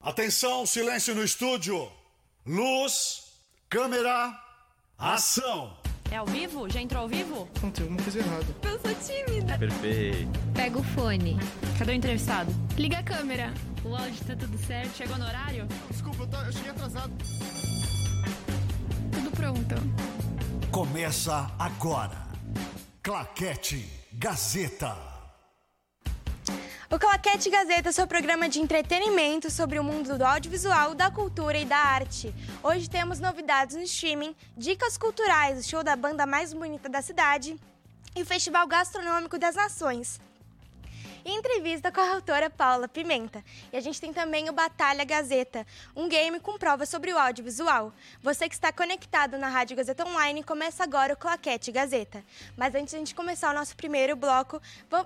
Atenção, silêncio no estúdio. Luz, câmera, ação. É ao vivo? Já entrou ao vivo? Não, tem alguma coisa errada. Eu sou tímida. Perfeito. Pega o fone. Cadê o entrevistado? Liga a câmera. O áudio tá tudo certo? Chegou no horário? Desculpa, eu cheguei atrasado. Tudo pronto. Começa agora. Claquete Gazeta. O Claquete Gazeta é seu programa de entretenimento sobre o mundo do audiovisual, da cultura e da arte. Hoje temos novidades no streaming, dicas culturais, o show da banda mais bonita da cidade e o Festival Gastronômico das Nações. E entrevista com a autora Paula Pimenta. E a gente tem também o Batalha Gazeta, um game com provas sobre o audiovisual. Você que está conectado na Rádio Gazeta Online, começa agora o Claquete Gazeta. Mas antes de a gente começar o nosso primeiro bloco,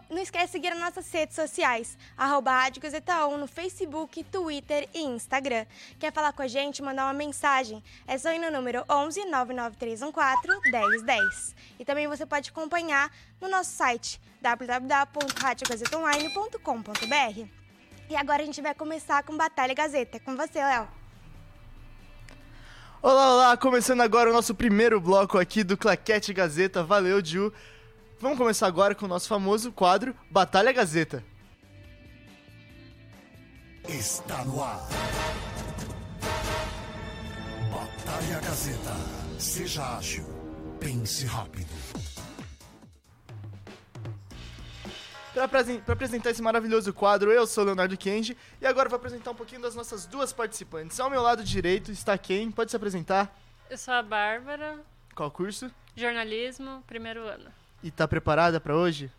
não esquece de seguir as nossas redes sociais, @Rádio Gazeta On, no Facebook, Twitter e Instagram. Quer falar com a gente? Mandar uma mensagem? É só ir no número 11 99314 1010. E também você pode acompanhar no nosso site, www.radiogazetaonline.com.br. E agora a gente vai começar com Batalha Gazeta. É com você, Léo. Olá, olá! Começando agora o nosso primeiro bloco aqui do Claquete Gazeta. Valeu, Ju! Vamos começar agora com o nosso famoso quadro Batalha Gazeta. Está no ar. Batalha Gazeta. Seja ágil. Pense rápido. Para apresentar esse maravilhoso quadro, eu sou o Leonardo Kenji e agora vou apresentar um pouquinho das nossas duas participantes. Ao meu lado direito está quem? Pode se apresentar? Eu sou a Bárbara. Qual curso? Jornalismo, primeiro ano. E tá preparada para hoje?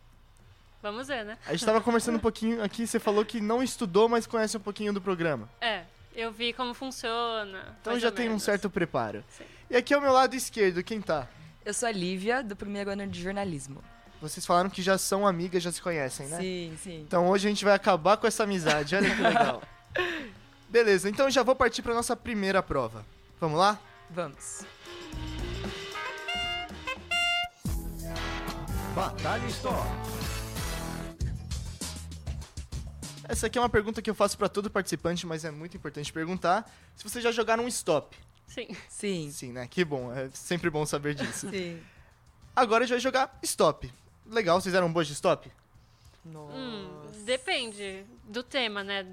Vamos ver, né? A gente estava conversando um pouquinho aqui, você falou que não estudou, mas conhece um pouquinho do programa. É, eu vi como funciona. Então já tem um certo preparo. Sim. E aqui ao meu lado esquerdo, quem tá? Eu sou a Lívia, do primeiro ano de jornalismo. Vocês falaram que já são amigas, já se conhecem, né? Sim, sim. Então hoje a gente vai acabar com essa amizade, olha que legal. Beleza, então já vou partir para nossa primeira prova. Vamos lá? Vamos. Batalha Store. Essa aqui é uma pergunta que eu faço para todo participante, mas é muito importante perguntar se vocês já jogaram um stop. Sim. Sim. Sim, né? Que bom, é sempre bom saber disso. Sim. Agora a gente vai jogar stop. Legal, vocês eram boas de stop? Nossa. Depende do tema, né,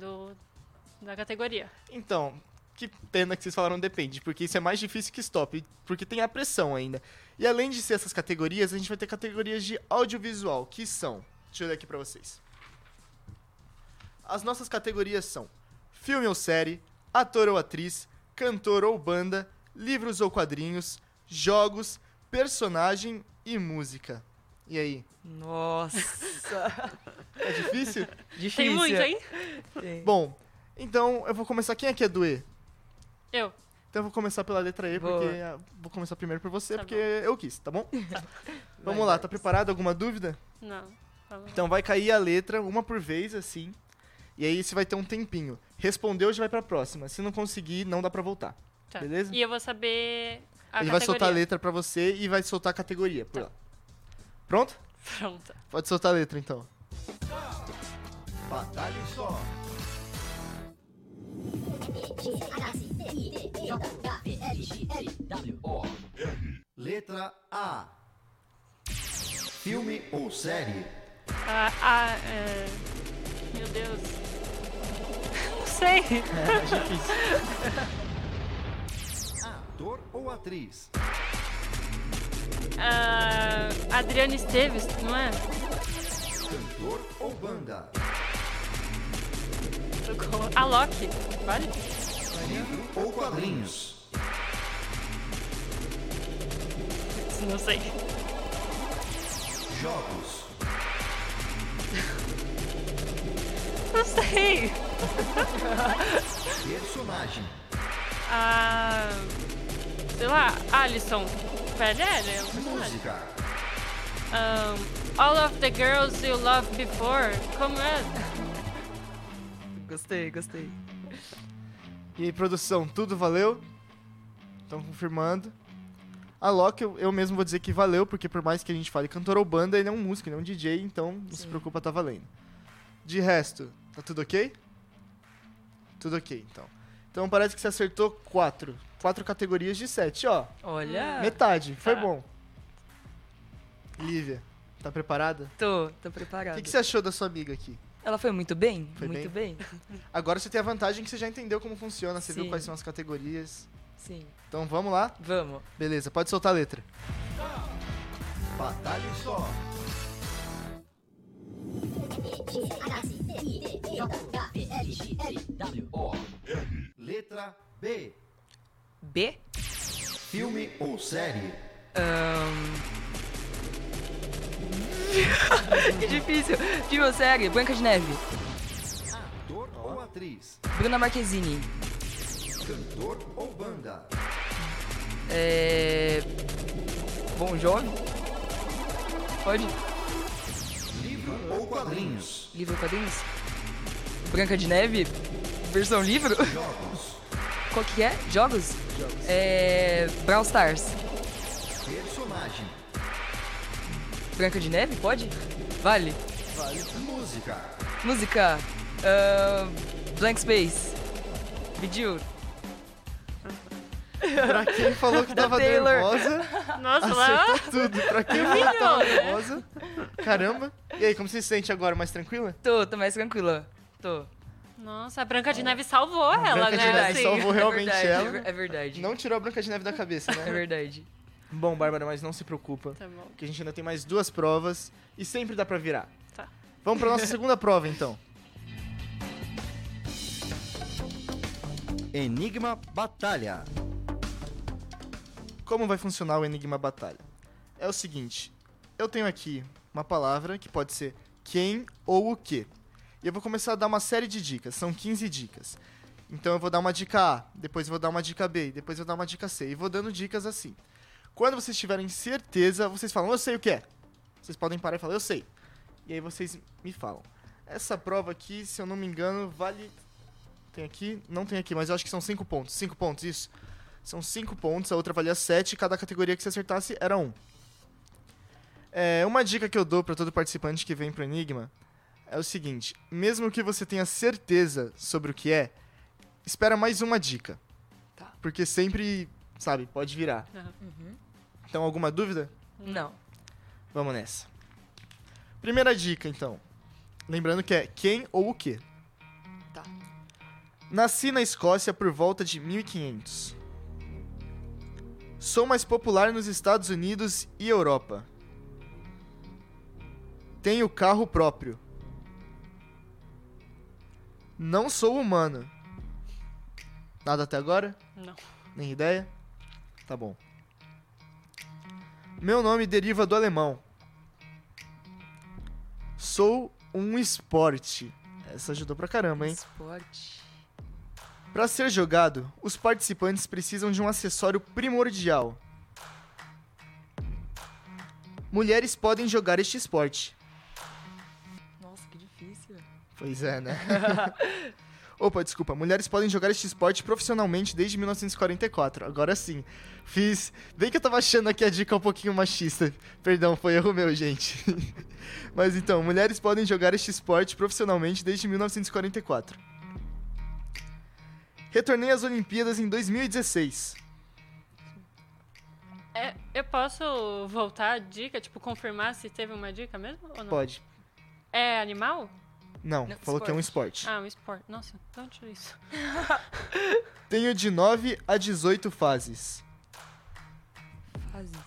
da categoria. Então, que pena que vocês falaram depende, porque isso é mais difícil que stop, porque tem a pressão ainda. E além de ser essas categorias, a gente vai ter categorias de audiovisual, que são... Deixa eu ler aqui pra vocês. As nossas categorias são filme ou série, ator ou atriz, cantor ou banda, livros ou quadrinhos, jogos, personagem e música. E aí? Nossa! É difícil? Difícil. Tem muito, hein? Tem. Bom, então eu vou começar. Quem aqui é do E? Eu. Então eu vou começar pela letra E, boa. Porque vou começar primeiro por você, tá porque bom. Eu quis, tá bom? Tá. Vamos lá, tá preparado? Alguma dúvida? Não. Então vai cair a letra, uma por vez, assim. E aí você vai ter um tempinho. Respondeu, já vai pra próxima. Se não conseguir, não dá pra voltar. Tá. Beleza? E eu vou saber... Ele vai soltar a letra pra você e vai soltar a categoria por lá. Pronto? Pronta. Pode soltar a letra, então. Batalha só. Letra A. Filme ou série? Meu Deus. Não sei. É difícil. Ator ou atriz? Adriana Esteves, não é? Cantor ou banda? Alok, vale? Livro ou quadrinhos? Não sei. Jogos? Não sei. Personagem? Sei lá, Alison. Pera, é um personagem. All of the girls you loved before. Como é? Gostei, gostei. E aí, produção, tudo valeu? Estão confirmando. A Loki, eu mesmo vou dizer que valeu, porque por mais que a gente fale cantor ou banda, ele é um músico, ele é um DJ, então não se preocupa, tá valendo. De resto, tá tudo ok? Tudo ok, então. Então parece que você acertou 4. 4 categorias de 7, ó. Olha! Metade, foi bom. Lívia, tá preparada? Tô preparada. O que você achou da sua amiga aqui? Ela foi muito bem, foi muito bem. Agora você tem a vantagem que você já entendeu como funciona, você viu quais são as categorias. Sim. Então vamos lá? Vamos. Beleza, pode soltar a letra. Batalha só. Letra B. B? Filme ou série? Que difícil. Filme ou série? Branca de Neve. Ator ou atriz? Bruna Marquezine. Cantor ou banda? Bom Jovi? Pode? Livro ou quadrinhos? Livro ou quadrinhos? Branca de Neve? Versão livro? Jogos. Qual que é? Jogos? Jogos. Brawl Stars. Personagem. Branca de Neve? Pode? Vale? Vale. Música. Música. Blank Space. Video. Pra quem falou que tava nervosa, acertou tudo. Pra quem falou que tava nervosa, caramba. E aí, como você se sente agora? Mais tranquila? Tô mais tranquila. Tô. Nossa, a Branca de Neve salvou ela, né? Salvou realmente ela. É verdade. Não tirou a Branca de Neve da cabeça, né? É verdade. Bom, Bárbara, mas não se preocupa, tá bom, que a gente ainda tem mais 2 provas e sempre dá pra virar. Tá. Vamos pra nossa segunda prova, então. Enigma Batalha. Como vai funcionar o Enigma Batalha? É o seguinte, eu tenho aqui uma palavra que pode ser quem ou o que. E eu vou começar a dar uma série de dicas, são 15 dicas. Então eu vou dar uma dica A, depois eu vou dar uma dica B, depois eu vou dar uma dica C. E vou dando dicas assim. Quando vocês tiverem certeza, vocês falam, eu sei o que é. Vocês podem parar e falar, eu sei. E aí vocês me falam. Essa prova aqui, se eu não me engano, vale... Tem aqui? Não tem aqui, mas eu acho que são 5 pontos. 5 pontos, isso. São 5 pontos, a outra valia 7, cada categoria que você acertasse era 1. Uma dica que eu dou para todo participante que vem pro Enigma... É o seguinte, mesmo que você tenha certeza sobre o que é, espera mais uma dica. Tá. Porque sempre, sabe, pode virar. Uhum. Então, alguma dúvida? Não. Vamos nessa. Primeira dica, então. Lembrando que é quem ou o quê. Tá. Nasci na Escócia por volta de 1500. Sou mais popular nos Estados Unidos e Europa. Tenho carro próprio. Não sou humano. Nada até agora? Não. Nem ideia? Tá bom. Meu nome deriva do alemão. Sou um esporte. Essa ajudou pra caramba, hein? Esporte. Pra ser jogado, os participantes precisam de um acessório primordial. Mulheres podem jogar este esporte. Pois é, né? Opa, desculpa. Mulheres podem jogar este esporte profissionalmente desde 1944. Agora sim. Fiz... Bem que eu tava achando aqui a dica um pouquinho machista. Perdão, foi erro meu, gente. Mas então, mulheres podem jogar este esporte profissionalmente desde 1944. Retornei às Olimpíadas em 2016. Eu posso voltar a dica? Tipo, confirmar se teve uma dica mesmo ou não? Pode. É animal? Não, falou esporte. Que é um esporte. Ah, um esporte. Nossa, tanto isso. Tenho de 9 a 18 fases. Fases.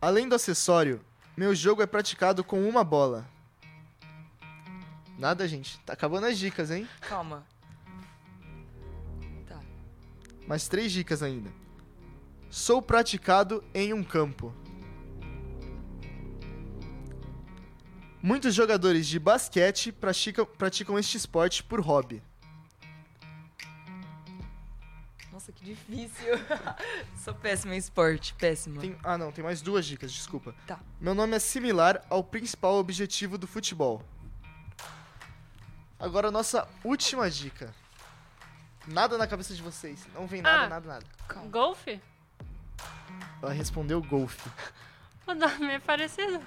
Além do acessório, meu jogo é praticado com uma bola. Nada, gente. Tá acabando as dicas, hein? Calma. Tá. Mais 3 dicas ainda. Sou praticado em um campo. Muitos jogadores de basquete praticam este esporte por hobby. Nossa, que difícil. Sou péssima em esporte, péssima. Tem mais 2 dicas, desculpa. Tá. Meu nome é similar ao principal objetivo do futebol. Agora a nossa última dica. Nada na cabeça de vocês. Não vem nada, nada. Calma. Golfe? Ela respondeu golfe. O nome é parecido.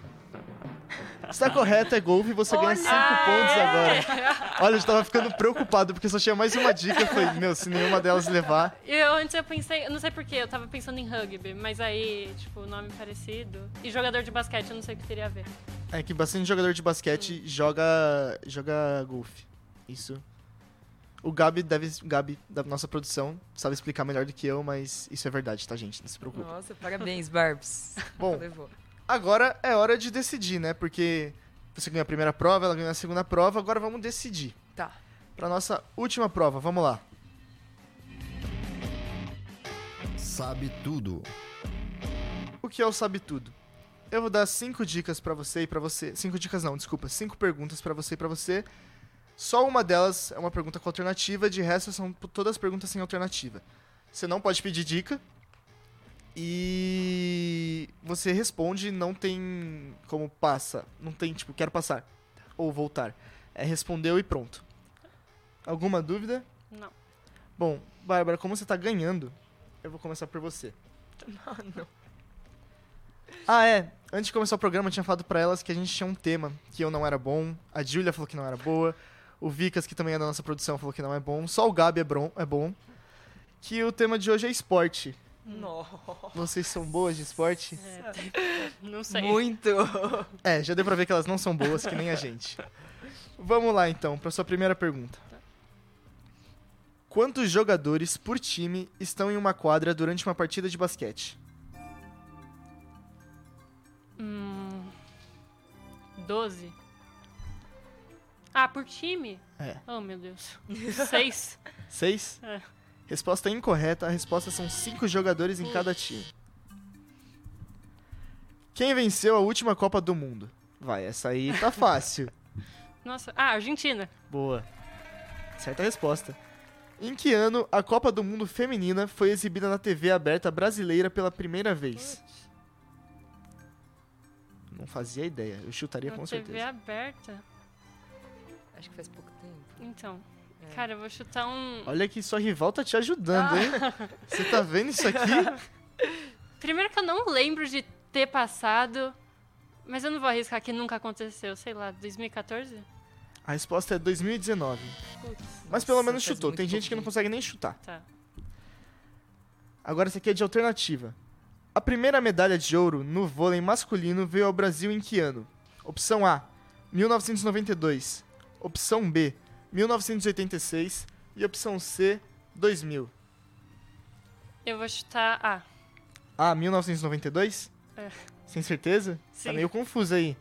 Está correto, é golfe, você ganha 5 pontos agora. Olha, eu estava ficando preocupado, porque só tinha mais uma dica. Eu falei, meu, se nenhuma delas levar... Eu antes eu pensei, não sei porquê, eu estava pensando em rugby, mas aí, tipo, nome parecido. E jogador de basquete, eu não sei o que teria a ver. É que bastante jogador de basquete joga golfe. Isso. O Gabi, da nossa produção, sabe explicar melhor do que eu, mas isso é verdade, tá, gente? Não se preocupe. Nossa, parabéns, Barbs. Bom, agora é hora de decidir, né? Porque você ganhou a primeira prova, ela ganhou a segunda prova, agora vamos decidir. Tá. Pra nossa última prova, vamos lá. Sabe tudo. O que é o sabe tudo? Eu vou dar 5 dicas pra você e pra você... 5 dicas não, desculpa. 5 perguntas pra você e pra você. Só uma delas é uma pergunta com alternativa, de resto são todas perguntas sem alternativa. Você não pode pedir dica e você responde, não tem como passa, não tem tipo quero passar ou voltar. É respondeu e pronto. Alguma dúvida? Não. Bom, Bárbara, como você tá ganhando, eu vou começar por você. Mano. Ah, é. Antes de começar o programa, eu tinha falado pra elas que a gente tinha um tema que eu não era bom, a Júlia falou que não era boa... O Vicas, que também é da nossa produção, falou que não é bom. Só o Gabi é bom. Que o tema de hoje é esporte. Nossa. Vocês são boas de esporte? É, não sei. Muito. É, já deu pra ver que elas não são boas, que nem a gente. Vamos lá, então, pra sua primeira pergunta. Quantos jogadores por time estão em uma quadra durante uma partida de basquete? 12. Ah, por time? É. Oh, meu Deus. 6. 6? É. Resposta incorreta. A resposta são 5 jogadores em cada time. Quem venceu a última Copa do Mundo? Vai, essa aí tá fácil. Nossa. Ah, Argentina. Boa. Certa resposta. Em que ano a Copa do Mundo feminina foi exibida na TV aberta brasileira pela primeira vez? Não fazia ideia. Eu chutaria com certeza. TV aberta? Acho que faz pouco tempo. Então, é. Cara, eu vou chutar um... Olha que sua rival tá te ajudando, hein? Você tá vendo isso aqui? Primeiro que eu não lembro de ter passado, mas eu não vou arriscar que nunca aconteceu. Sei lá, 2014? A resposta é 2019. Putz, mas pelo menos chutou. Tem gente que não consegue nem chutar. Tá. Agora essa aqui é de alternativa. A primeira medalha de ouro no vôlei masculino veio ao Brasil em que ano? Opção A, 1992. Opção B, 1986. E opção C, 2000. Eu vou chutar A. A, 1992? É. Sem certeza? Sim. Tá meio confuso aí.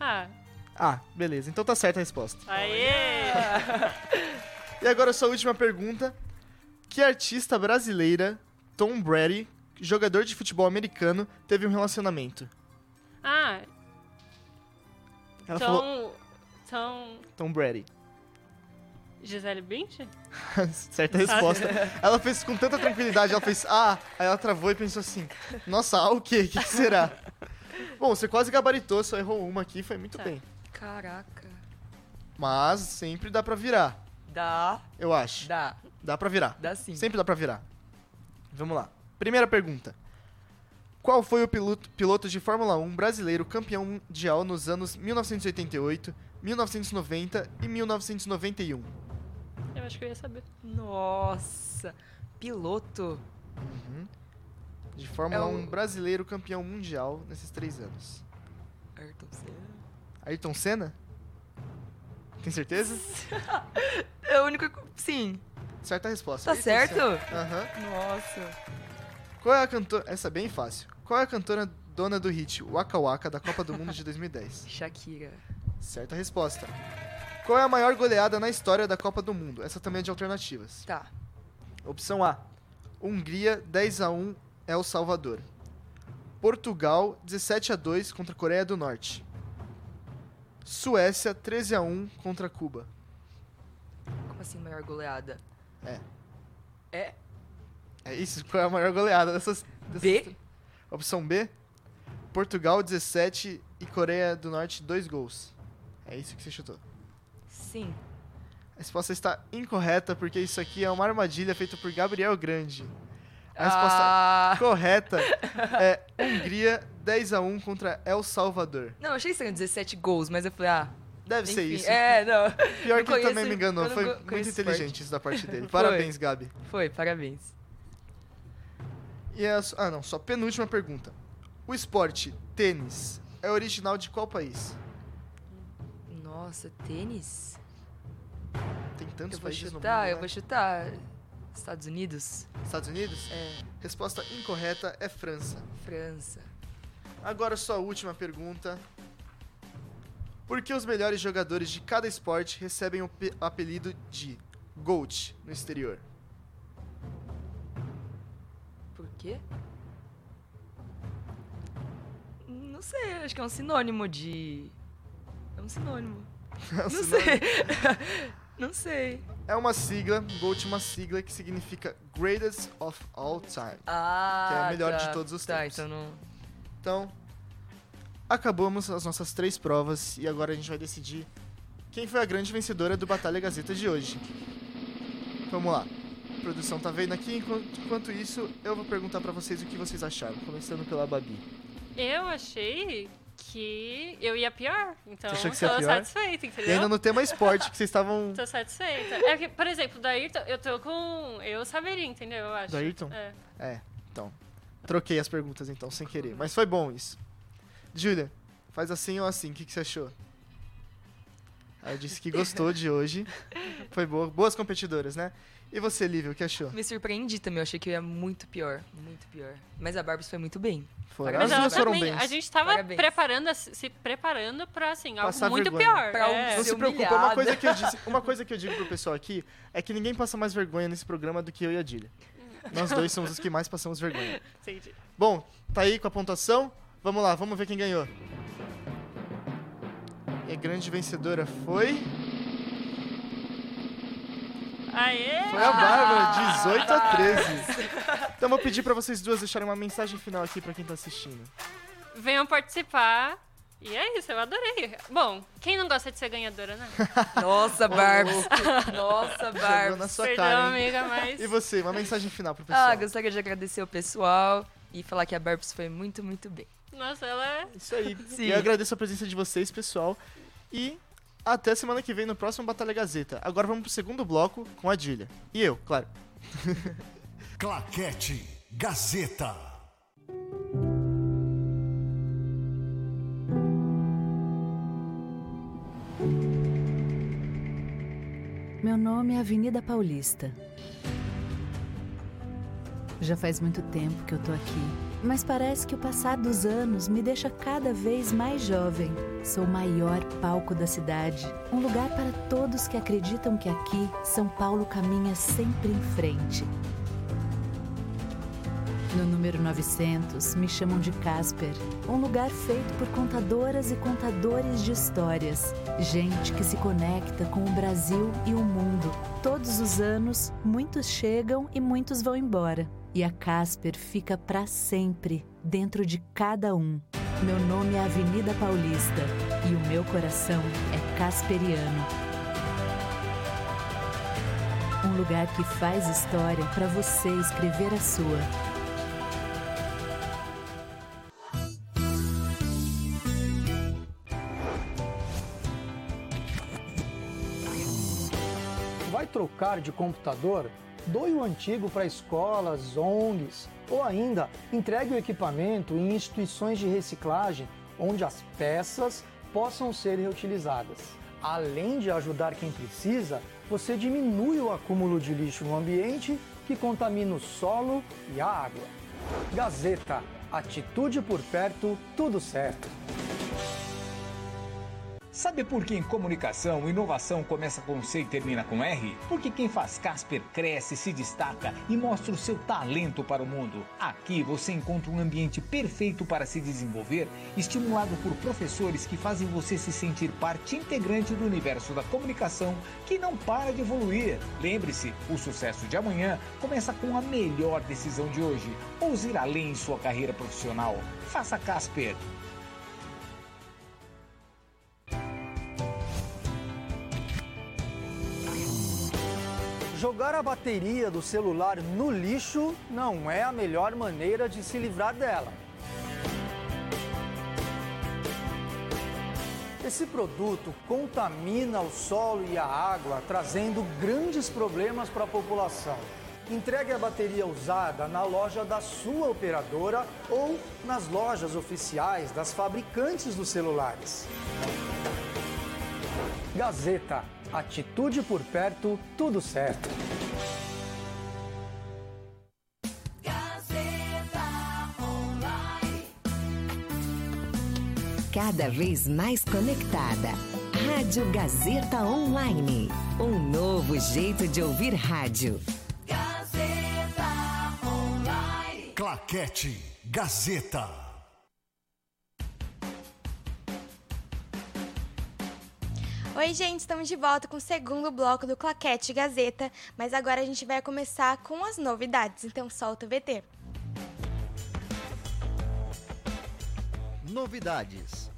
Ah. Ah, beleza. Então tá certa a resposta. Aê! E agora a sua última pergunta. Que artista brasileira, Tom Brady, jogador de futebol americano, teve um relacionamento? Ah, ela falou... Tom Brady. Gisele Bündchen? Certa resposta. Ela fez com tanta tranquilidade, ela fez... Ah! Aí ela travou e pensou assim... Nossa, o quê? O que será? Bom, você quase gabaritou, só errou uma aqui, foi muito bem. Caraca. Mas sempre dá pra virar. Dá. Eu acho. Dá. Dá pra virar. Dá sim. Sempre dá pra virar. Vamos lá. Primeira pergunta. Qual foi o piloto de Fórmula 1 brasileiro campeão mundial nos anos 1988, 1990 e 1991? Eu acho que eu ia saber. Nossa! Piloto? Uhum. De Fórmula 1 brasileiro campeão mundial nesses 3 anos. Ayrton Senna. Ayrton Senna? Tem certeza? É o único... Sim. Certa resposta. Tá Ayrton certo? Uhum. Nossa. Qual é a cantora... Essa é bem fácil. Qual é a cantora dona do hit Waka Waka da Copa do Mundo de 2010? Shakira. Certa resposta. Qual é a maior goleada na história da Copa do Mundo? Essa também é de alternativas. Tá. Opção A. Hungria, 10-1, El Salvador. Portugal, 17-2 contra a Coreia do Norte. Suécia, 13-1 contra Cuba. Como assim, maior goleada? É. É isso, qual é a maior goleada dessas B? Opção B, Portugal 17 e Coreia do Norte 2 gols. É isso que você chutou? Sim. A resposta está incorreta, porque isso aqui é uma armadilha feita por Gabriel Grande. A resposta correta é Hungria 10-1 contra El Salvador. Não, achei estranho 17 gols, mas eu falei, ah... Deve enfim, ser isso. É, não. Pior não que conheço, ele também me enganou. Foi muito inteligente isso da parte dele. Parabéns, Gabi. Foi, parabéns. E ah, não. Só penúltima pergunta. O esporte tênis é original de qual país? Nossa, tênis? Tem tantos países no mundo, né? Eu vou chutar. Estados Unidos. Estados Unidos? É. Resposta incorreta é França. França. Agora só a última pergunta. Por que os melhores jogadores de cada esporte recebem o apelido de GOAT no exterior? Por quê? Não sei, acho que é um sinônimo de... É um sinônimo. É um não sinônimo. Sei. Não sei. É uma sigla, GOAT é uma sigla que significa Greatest of All Time. Ah, que é a melhor de todos os tempos. Então não... Então... Acabamos as nossas 3 provas e agora a gente vai decidir quem foi a grande vencedora do Batalha Gazeta de hoje. Vamos lá. A produção tá vendo aqui. Enquanto isso, eu vou perguntar pra vocês o que vocês acharam. Começando pela Babi. Eu achei que eu ia pior. Então, você achou que você ia pior? Satisfeita, entendeu? E ainda no tema esporte, que vocês estavam... Tô satisfeita. É que, por exemplo, da Ayrton, eu tô com... Eu saberia, entendeu? Eu acho. Da Ayrton? É, então. Troquei as perguntas, então, sem querer. Mas foi bom isso. Júlia, faz assim ou assim, o que você achou? Ela disse que gostou de hoje. Foi boa. Boas competidoras, né? E você, Lívia, o que achou? Me surpreendi também, eu achei que eu ia muito pior. Muito pior. Mas a Bárbara foi muito bem. Foram. As duas foram bem. A gente tava se preparando pra, assim, passar algo muito vergonha. Pior. Pra não se preocupa, uma coisa que eu digo pro pessoal aqui é que ninguém passa mais vergonha nesse programa do que eu e a Júlia. Nós dois somos os que mais passamos vergonha. Entendi. Bom, tá aí com a pontuação. Vamos lá, vamos ver quem ganhou. E a grande vencedora foi... Aê! Foi a Bárbara, 18-13. Então vou pedir pra vocês duas deixarem uma mensagem final aqui pra quem tá assistindo. Venham participar. E é isso, eu adorei. Bom, quem não gosta de ser ganhadora, né? Nossa, Bárbara. Nossa, Bárbara. Na sua perdão, cara, amiga, mas... E você, uma mensagem final pro pessoal. Ah, gostaria de agradecer o pessoal e falar que a Bárbara foi muito, muito bem. Nossa, ela é... Isso aí. Sim. Eu agradeço a presença de vocês, pessoal. E até semana que vem no próximo Batalha Gazeta. Agora vamos pro segundo bloco com a Dília. E eu, claro. Claquete Gazeta. Meu nome é Avenida Paulista. Já faz muito tempo que eu tô aqui. Mas parece que o passar dos anos me deixa cada vez mais jovem. Sou o maior palco da cidade, um lugar para todos que acreditam que aqui, São Paulo caminha sempre em frente. No número 900, me chamam de Casper, um lugar feito por contadoras e contadores de histórias. Gente que se conecta com o Brasil e o mundo. Todos os anos, muitos chegam e muitos vão embora. E a Casper fica para sempre, dentro de cada um. Meu nome é Avenida Paulista e o meu coração é casperiano. Um lugar que faz história para você escrever a sua. Vai trocar de computador? Doe o antigo para escolas, ONGs ou ainda entregue o equipamento em instituições de reciclagem onde as peças possam ser reutilizadas. Além de ajudar quem precisa, você diminui o acúmulo de lixo no ambiente que contamina o solo e a água. Gazeta, atitude por perto, tudo certo. Sabe por que em comunicação, inovação começa com C e termina com R? Porque quem faz Casper cresce, se destaca e mostra o seu talento para o mundo. Aqui você encontra um ambiente perfeito para se desenvolver, estimulado por professores que fazem você se sentir parte integrante do universo da comunicação que não para de evoluir. Lembre-se, o sucesso de amanhã começa com a melhor decisão de hoje. Ouse ir além em sua carreira profissional. Faça Casper. Jogar a bateria do celular no lixo não é a melhor maneira de se livrar dela. Esse produto contamina o solo e a água, trazendo grandes problemas para a população. Entregue a bateria usada na loja da sua operadora ou nas lojas oficiais das fabricantes dos celulares. Gazeta, atitude por perto, tudo certo. Gazeta Online. Cada vez mais conectada. Rádio Gazeta Online. Um novo jeito de ouvir rádio. Gazeta Online. Claquete Gazeta. Oi, gente, estamos de volta com o segundo bloco do Claquete Gazeta, mas agora a gente vai começar com as novidades, então solta o VT. Novidades.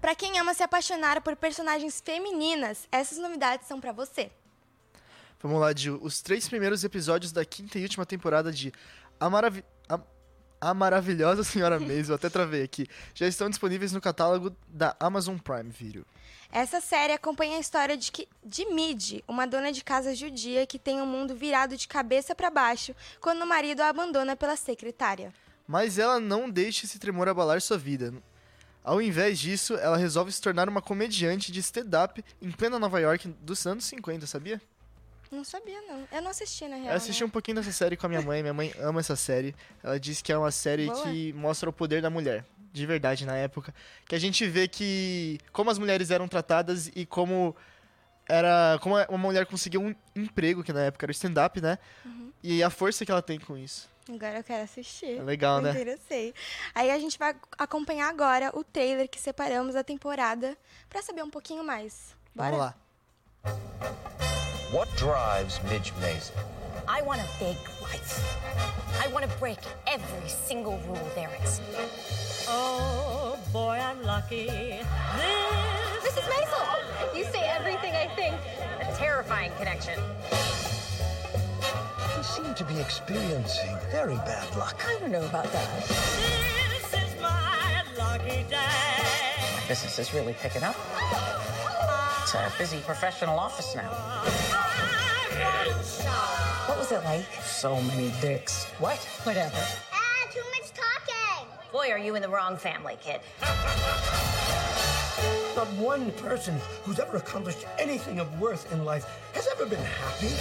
Para quem ama se apaixonar por personagens femininas, essas novidades são para você. Vamos lá, Gil. Os 3 primeiros episódios da 5ª e última temporada de A Maravilhosa Senhora Maisel, até travei aqui, já estão disponíveis no catálogo da Amazon Prime Video. Essa série acompanha a história de Midge, uma dona de casa judia que tem o mundo virado de cabeça para baixo quando o marido a abandona pela secretária. Mas ela não deixa esse tremor abalar sua vida. Ao invés disso, ela resolve se tornar uma comediante de stand-up em plena Nova York dos anos 50, sabia? Não sabia, não. Eu não assisti, na real. Eu assisti um pouquinho dessa série com a minha mãe. Minha mãe ama essa série. Ela disse que é uma série boa, que mostra o poder da mulher, de verdade, na época. Que a gente vê que como as mulheres eram tratadas e como uma mulher conseguiu um emprego, que na época era stand-up, né? Uhum. E a força que ela tem com isso. Agora eu quero assistir. É legal, né? Me interessei. Aí a gente vai acompanhar agora o trailer que separamos da temporada pra saber um pouquinho mais. Bora? Vamos lá. What drives Midge Maisel? I want a big life. I want to break every single rule there is. Oh, boy, I'm lucky. Mrs. Maisel, you say everything I think. A terrifying connection. Seem to be experiencing very bad luck. I don't know about that. This is my lucky day. My business is really picking up. It's a busy professional office now. What was it like? So many dicks. What? Whatever. Ah, too much talking. Boy, are you in the wrong family, kid. Not one person who's ever accomplished anything of worth in life has ever been happy.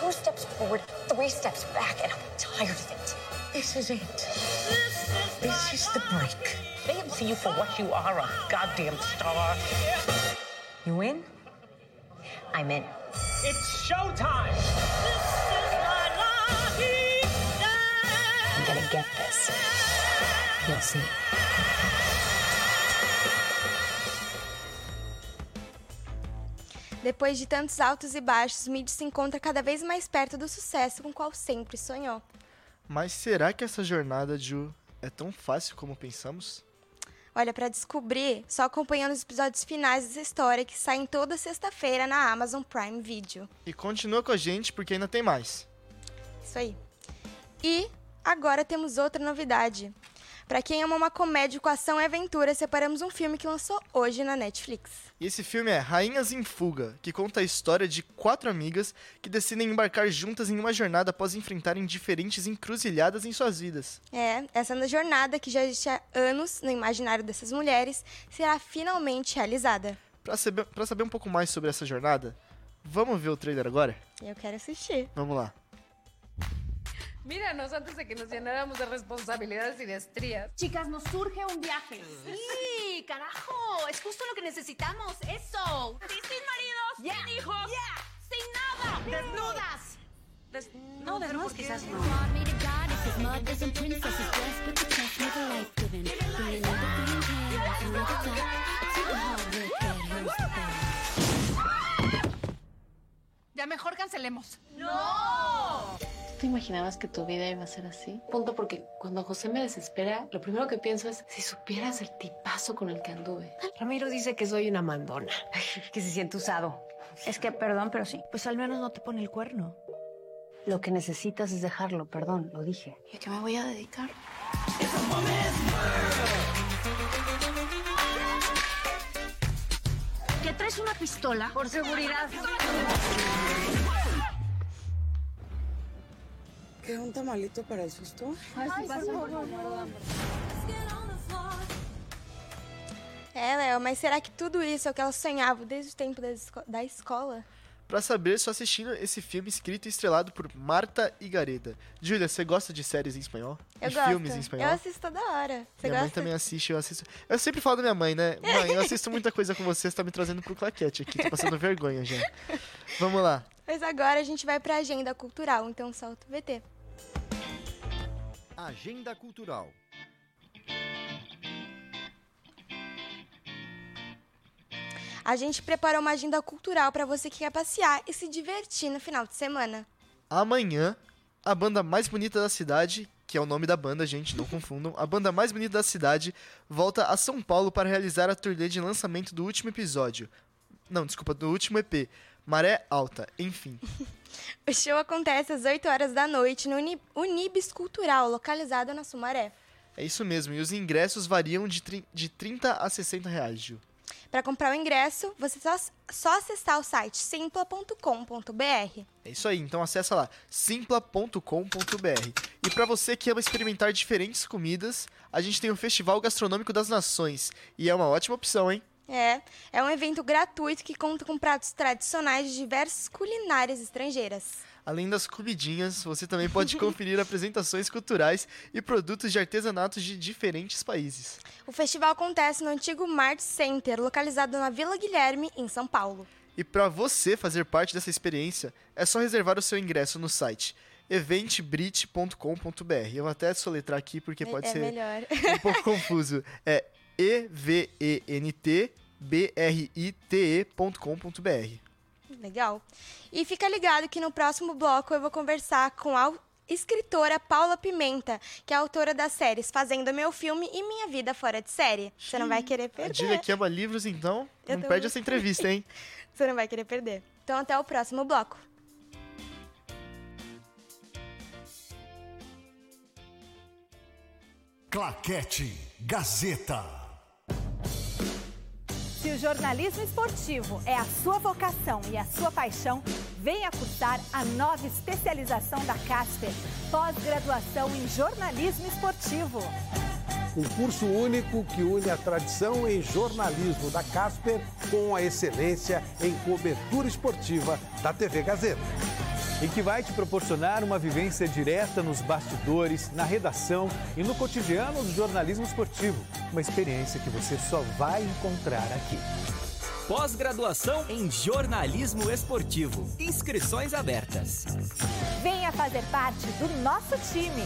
2 steps forward, 3 steps back, and I'm tired of it. This is it. This is the break. They can see you for what you are, a goddamn star. You in? I'm in. It's showtime! This is my lucky day. I'm gonna get this. You'll see. Depois de tantos altos e baixos, Midge se encontra cada vez mais perto do sucesso com o qual sempre sonhou. Mas será que essa jornada, Ju, é tão fácil como pensamos? Olha, para descobrir, só acompanhando os episódios finais dessa história que saem toda sexta-feira na Amazon Prime Video. E continua com a gente porque ainda tem mais. Isso aí. E agora temos outra novidade. Para quem ama uma comédia com ação e aventura, separamos um filme que lançou hoje na Netflix. E esse filme é Rainhas em Fuga, que conta a história de 4 amigas que decidem embarcar juntas em uma jornada após enfrentarem diferentes encruzilhadas em suas vidas. Essa jornada, que já existe há anos no imaginário dessas mulheres, será finalmente realizada. Para saber um pouco mais sobre essa jornada, vamos ver o trailer agora? Eu quero assistir. Vamos lá. Míranos antes de que nos llenáramos de responsabilidades y de estrías. Chicas, nos surge un viaje. ¡Sí, carajo! ¡Es justo lo que necesitamos! ¡Eso! Sí, ¡sin maridos! Yeah. ¡Sin hijos! Yeah. ¡Sin nada! Yeah. ¡Desnudas! No, desnudas quizás no. Ya mejor cancelemos. ¡No! ¿Te imaginabas que tu vida iba a ser así? Punto, porque cuando José me desespera, lo primero que pienso es, si supieras el tipazo con el que anduve. Ramiro dice que soy una mandona, que se siente usado. Es que, perdón, pero sí. Pues al menos no te pone el cuerno. Lo que necesitas es dejarlo, perdón, lo dije. ¿Y a qué me voy a dedicar? ¿Que traes una pistola? Por seguridad. ¿Qué, un tamalito para el susto? Ay, pasa, por favor. É, Léo, mas será que tudo isso é o que elas sonhavam desde o tempo da escola? Pra saber, só assistindo esse filme escrito e estrelado por Marta Higareda. Júlia, você gosta de séries em espanhol? Eu gosto. Filmes em espanhol? Eu assisto toda hora. Você minha gosta? Mãe também assiste, eu assisto. Eu sempre falo da minha mãe, né? Mãe, eu assisto muita coisa com você, você tá me trazendo pro claquete aqui. Tô passando vergonha já. Vamos lá. Mas agora a gente vai pra agenda cultural, então solta o VT. Agenda cultural. A gente preparou uma agenda cultural para você que quer passear e se divertir no final de semana. Amanhã, a banda mais bonita da cidade, que é o nome da banda, gente, não confundam, a banda mais bonita da cidade volta a São Paulo para realizar a turnê de lançamento do último episódio. Não, desculpa, do último EP, Maré Alta, enfim. O show acontece às 8 horas da noite no Unibis Cultural, localizado na Sumaré. É isso mesmo, e os ingressos variam de 30 a 60 reais, Gil. Para comprar o ingresso, você só acessar o site simpla.com.br. É isso aí, então acessa lá, simpla.com.br. E para você que ama experimentar diferentes comidas, a gente tem o Festival Gastronômico das Nações. E é uma ótima opção, hein? É um evento gratuito que conta com pratos tradicionais de diversas culinárias estrangeiras. Além das comidinhas, você também pode conferir apresentações culturais e produtos de artesanato de diferentes países. O festival acontece no antigo Mart Center, localizado na Vila Guilherme, em São Paulo. E para você fazer parte dessa experiência, é só reservar o seu ingresso no site eventbrite.com.br. Eu vou até soletrar aqui porque pode ser melhor. Um pouco confuso. É eventbrite.com.br. Legal. E fica ligado que no próximo bloco eu vou conversar com a escritora Paula Pimenta, que é autora das séries Fazendo Meu Filme e Minha Vida Fora de Série. Você não vai querer perder. A Júlia que ama livros, então não perde essa entrevista, hein? Você não vai querer perder. Então até o próximo bloco. Claquete Gazeta. Se o jornalismo esportivo é a sua vocação e a sua paixão, venha cursar a nova especialização da Casper, pós-graduação em jornalismo esportivo. Um curso único que une a tradição em jornalismo da Casper com a excelência em cobertura esportiva da TV Gazeta. E que vai te proporcionar uma vivência direta nos bastidores, na redação e no cotidiano do jornalismo esportivo. Uma experiência que você só vai encontrar aqui. Pós-graduação em jornalismo esportivo. Inscrições abertas. Venha fazer parte do nosso time.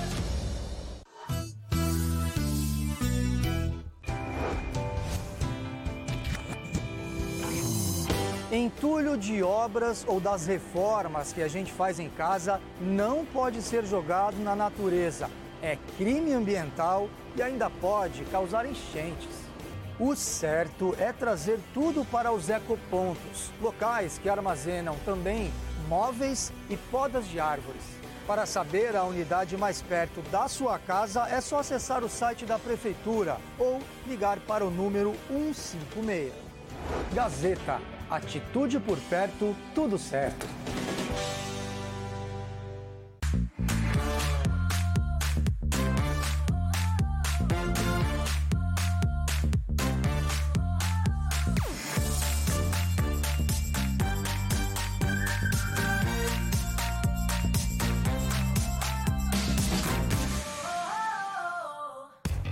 Entulho de obras ou das reformas que a gente faz em casa não pode ser jogado na natureza. É crime ambiental e ainda pode causar enchentes. O certo é trazer tudo para os ecopontos, locais que armazenam também móveis e podas de árvores. Para saber a unidade mais perto da sua casa, é só acessar o site da prefeitura ou ligar para o número 156. Gazeta. Atitude por perto, tudo certo.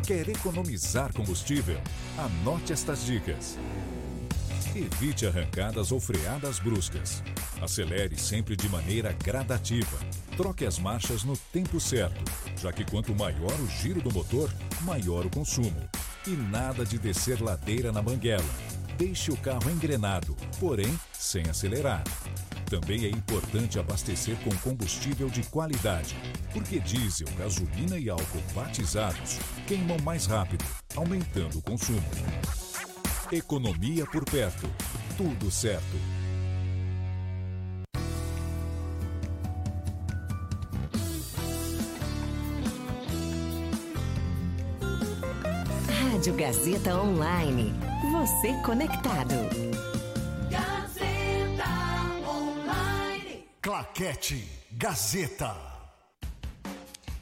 Quer economizar combustível? Anote estas dicas. Evite arrancadas ou freadas bruscas. Acelere sempre de maneira gradativa. Troque as marchas no tempo certo, já que quanto maior o giro do motor, maior o consumo. E nada de descer ladeira na banguela. Deixe o carro engrenado, porém sem acelerar. Também é importante abastecer com combustível de qualidade, porque diesel, gasolina e álcool batizados queimam mais rápido, aumentando o consumo. Economia por perto. Tudo certo. Rádio Gazeta Online. Você conectado. Gazeta Online. Claquete Gazeta.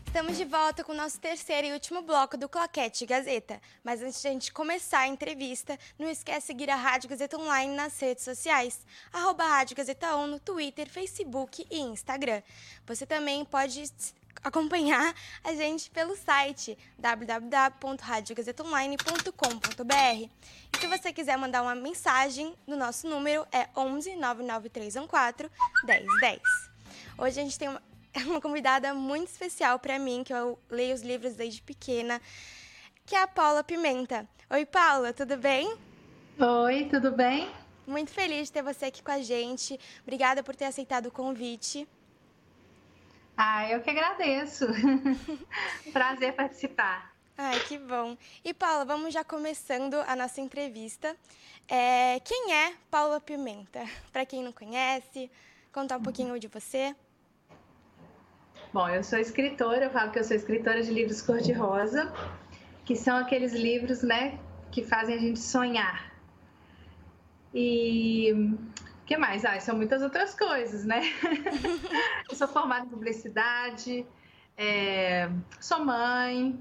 Estamos de volta com o nosso terceiro e último bloco do Claquete Gazeta. Mas antes de a gente começar a entrevista, não esquece de seguir a Rádio Gazeta Online nas redes sociais. @Rádio Gazeta On no Twitter, Facebook e Instagram. Você também pode acompanhar a gente pelo site www.radiogazetaonline.com.br. E se você quiser mandar uma mensagem, no nosso número é 11 99314 1010. Hoje a gente tem uma convidada muito especial para mim, que eu leio os livros desde pequena, que é a Paula Pimenta. Oi, Paula, tudo bem? Oi, tudo bem? Muito feliz de ter você aqui com a gente. Obrigada por ter aceitado o convite. Ah, eu que agradeço. Prazer participar. Ai, que bom. E, Paula, vamos já começando a nossa entrevista. Quem é Paula Pimenta? Para quem não conhece, contar um pouquinho de você. Bom, eu sou escritora, eu falo que eu sou escritora de livros cor-de-rosa, que são aqueles livros, né, que fazem a gente sonhar. E o que mais? Ah, são muitas outras coisas, né? Eu sou formada em publicidade, sou mãe,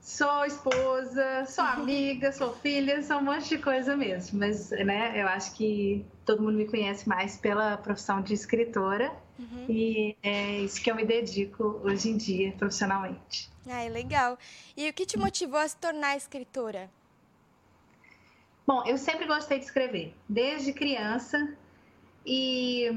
sou esposa, sou amiga, sou filha, sou um monte de coisa mesmo. Mas, né, eu acho que todo mundo me conhece mais pela profissão de escritora. Uhum. E é isso que eu me dedico hoje em dia, profissionalmente. Ah, é legal. E o que te motivou a se tornar escritora? Bom, eu sempre gostei de escrever, desde criança. E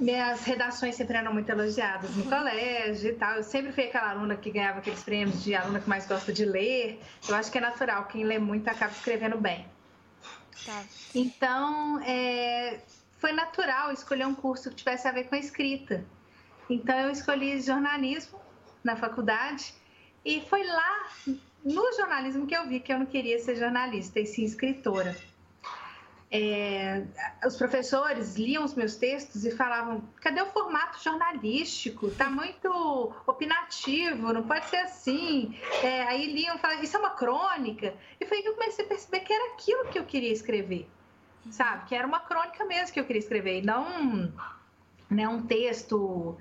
minhas redações sempre eram muito elogiadas no colégio e tal. Eu sempre fui aquela aluna que ganhava aqueles prêmios de aluna que mais gosta de ler. Eu acho que é natural, quem lê muito acaba escrevendo bem. Tá. Então, foi natural escolher um curso que tivesse a ver com a escrita. Então, eu escolhi jornalismo na faculdade e foi lá no jornalismo que eu vi que eu não queria ser jornalista e sim escritora. Os professores liam os meus textos e falavam: cadê o formato jornalístico? Está muito opinativo, não pode ser assim. Aí liam e falavam: isso é uma crônica. E foi aí que eu comecei a perceber que era aquilo que eu queria escrever. Sabe, que era uma crônica mesmo que eu queria escrever, e não, né, um texto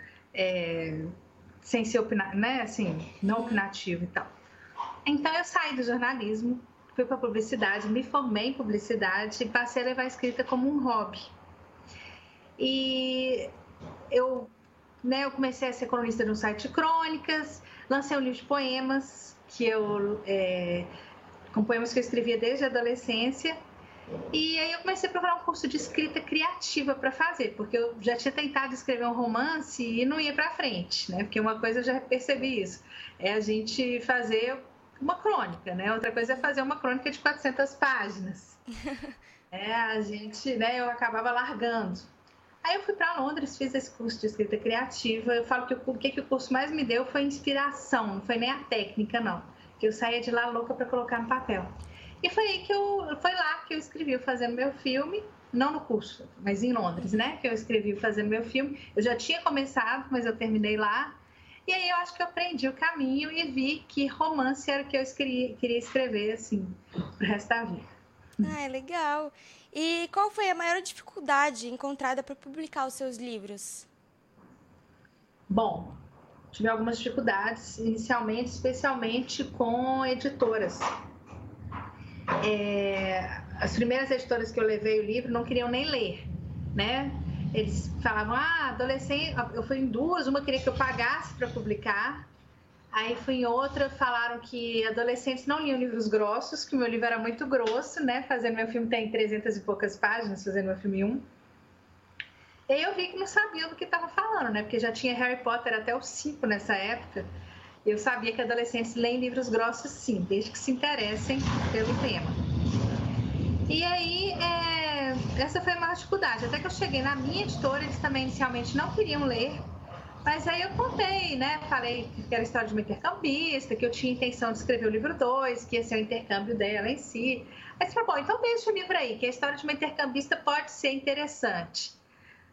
sem ser opinativo, né, assim, não opinativo e tal. Então eu saí do jornalismo, fui para publicidade, me formei em publicidade e passei a levar a escrita como um hobby. E eu comecei a ser colunista de um site de crônicas, lancei um livro de poemas, com poemas que eu escrevia desde a adolescência. E aí eu comecei a procurar um curso de escrita criativa para fazer, porque eu já tinha tentado escrever um romance e não ia para frente, né? Porque uma coisa eu já percebi isso, é a gente fazer uma crônica, né? Outra coisa é fazer uma crônica de 400 páginas. A gente, né? Eu acabava largando. Aí eu fui para Londres, fiz esse curso de escrita criativa. Eu falo que o que o curso mais me deu foi inspiração, não foi nem a técnica, não. Que eu saía de lá louca para colocar no papel. E foi lá que eu escrevi o Fazendo Meu Filme, não no curso, mas em Londres, né? Que eu escrevi o Fazendo Meu Filme. Eu já tinha começado, mas eu terminei lá. E aí eu acho que eu aprendi o caminho e vi que romance era o que eu queria escrever, assim, pro resto da vida. Ah, é legal. E qual foi a maior dificuldade encontrada para publicar os seus livros? Bom, tive algumas dificuldades, inicialmente, especialmente com editoras. As primeiras editoras que eu levei o livro não queriam nem ler, né? Eles falavam: adolescente. Eu fui em duas, uma queria que eu pagasse para publicar, aí fui em outra, falaram que adolescentes não liam livros grossos, que o meu livro era muito grosso, né? Fazendo Meu Filme tem 300 e poucas páginas, Fazendo Meu Filme 1. E aí eu vi que não sabia do que estava falando, né? Porque já tinha Harry Potter até o 5 nessa época. Eu sabia que adolescentes leem livros grossos, sim, desde que se interessem pelo tema. E aí, essa foi a maior dificuldade. Até que eu cheguei na minha editora, eles também inicialmente não queriam ler, mas aí eu contei, né? Falei que era a história de uma intercambista, que eu tinha intenção de escrever o livro 2, que ia ser o intercâmbio dela em si. Aí eles falaram: bom, então deixa o livro aí, que a história de uma intercambista pode ser interessante.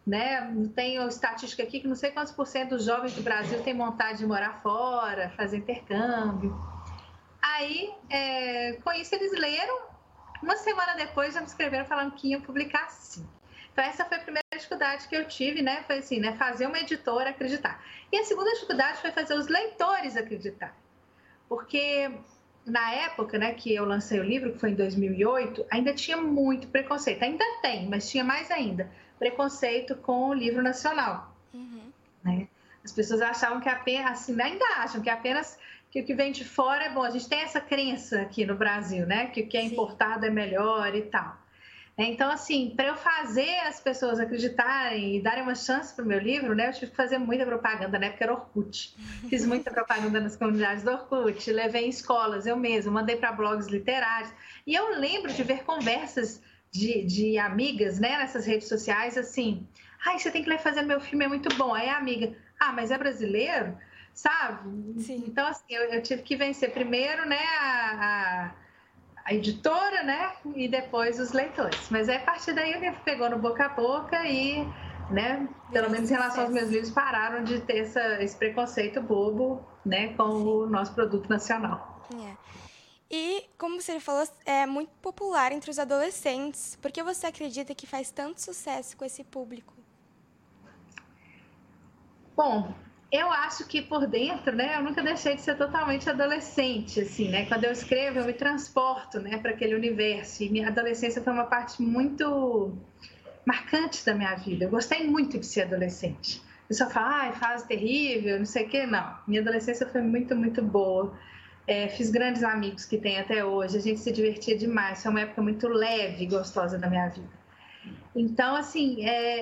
Né? Tem estatística aqui que não sei quantos por cento dos jovens do Brasil têm vontade de morar fora, fazer intercâmbio. Aí, com isso, eles leram. Uma semana depois, já me escreveram falando que iam publicar sim. Então, essa foi a primeira dificuldade que eu tive, né? Foi assim, né? Fazer uma editora acreditar. E a segunda dificuldade foi fazer os leitores acreditar. Porque na época, né, que eu lancei o livro, que foi em 2008, ainda tinha muito preconceito. Ainda tem, mas tinha mais ainda. Preconceito com o livro nacional. Uhum. Né? As pessoas achavam que apenas, assim, ainda acham que apenas que o que vem de fora é bom. A gente tem essa crença aqui no Brasil, né? Que o que é importado é melhor e tal. Então, assim, para eu fazer as pessoas acreditarem e darem uma chance para o meu livro, né? Eu tive que fazer muita propaganda, né? Porque era Orkut. Fiz muita propaganda nas comunidades do Orkut, levei em escolas, eu mesma, mandei para blogs literários. E eu lembro de ver conversas de amigas, né? Nessas redes sociais, assim... Ai, você tem que ler Fazendo Meu Filme, é muito bom. Aí a amiga, ah, mas é brasileiro? Sabe? Sim. Então, assim, eu tive que vencer primeiro, né? A editora, né? E depois os leitores. Mas aí, a partir daí o livro pegou no boca a boca e, né? Pelo menos em relação aos meus livros, pararam de ter esse preconceito bobo, né? Com o nosso produto nacional. E, como você falou, é muito popular entre os adolescentes. Por que você acredita que faz tanto sucesso com esse público? Bom, eu acho que por dentro, né, eu nunca deixei de ser totalmente adolescente, assim, né? Quando eu escrevo, eu me transporto, né, para aquele universo. E minha adolescência foi uma parte muito marcante da minha vida. Eu gostei muito de ser adolescente. O pessoal fala, ai, fase terrível, não sei o quê. Não, minha adolescência foi muito, muito boa. Fiz grandes amigos que tenho até hoje. A gente se divertia demais. Foi uma época muito leve e gostosa da minha vida. Então, assim,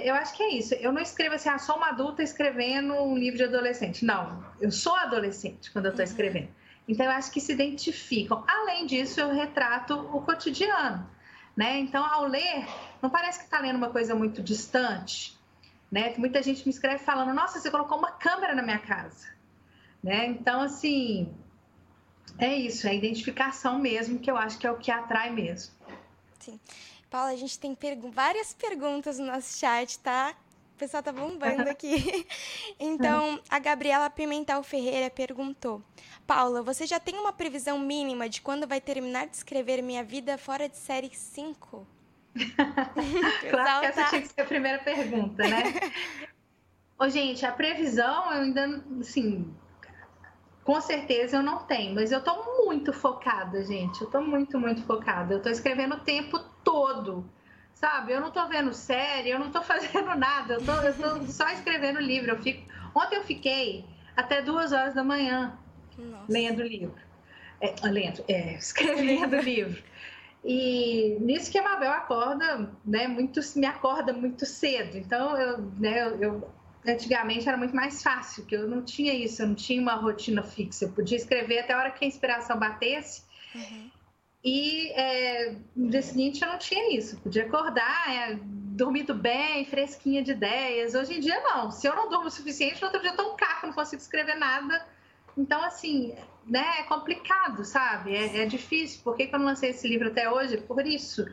eu acho que é isso. Eu não escrevo assim, sou uma adulta escrevendo um livro de adolescente. Não, eu sou adolescente quando eu estou escrevendo. Então, eu acho que se identificam. Além disso, eu retrato o cotidiano, né? Então, ao ler, não parece que está lendo uma coisa muito distante, né? Muita gente me escreve falando, nossa, você colocou uma câmera na minha casa, né? Então, assim, é isso, é a identificação mesmo, que eu acho que é o que atrai mesmo. Sim. Paula, a gente tem várias perguntas no nosso chat, tá? O pessoal tá bombando aqui. Então, a Gabriela Pimentel Ferreira perguntou: Paula, você já tem uma previsão mínima de quando vai terminar de escrever Minha Vida Fora de Série 5? Claro que essa tinha que ser a primeira pergunta, né? Ô, gente, a previsão eu ainda, assim... Com certeza eu não tenho, mas eu estou muito focada, gente. Eu estou muito, muito focada. Eu estou escrevendo o tempo todo, sabe? Eu não estou vendo série, eu não estou fazendo nada. Eu estou só escrevendo livro. Ontem eu fiquei até 2 horas da manhã lendo o livro. Escrevendo o livro. E nisso que a Mabel acorda, né? Me acorda muito cedo. Então, antigamente era muito mais fácil, porque eu não tinha isso, eu não tinha uma rotina fixa. Eu podia escrever até a hora que a inspiração batesse. E no dia seguinte eu não tinha isso. Eu podia acordar, dormindo bem, fresquinha de ideias. Hoje em dia não. Se eu não durmo o suficiente, no outro dia eu tô um caco, não consigo escrever nada. Então, assim, né, é complicado, sabe? É difícil. Por que que eu não lancei esse livro até hoje? Por isso.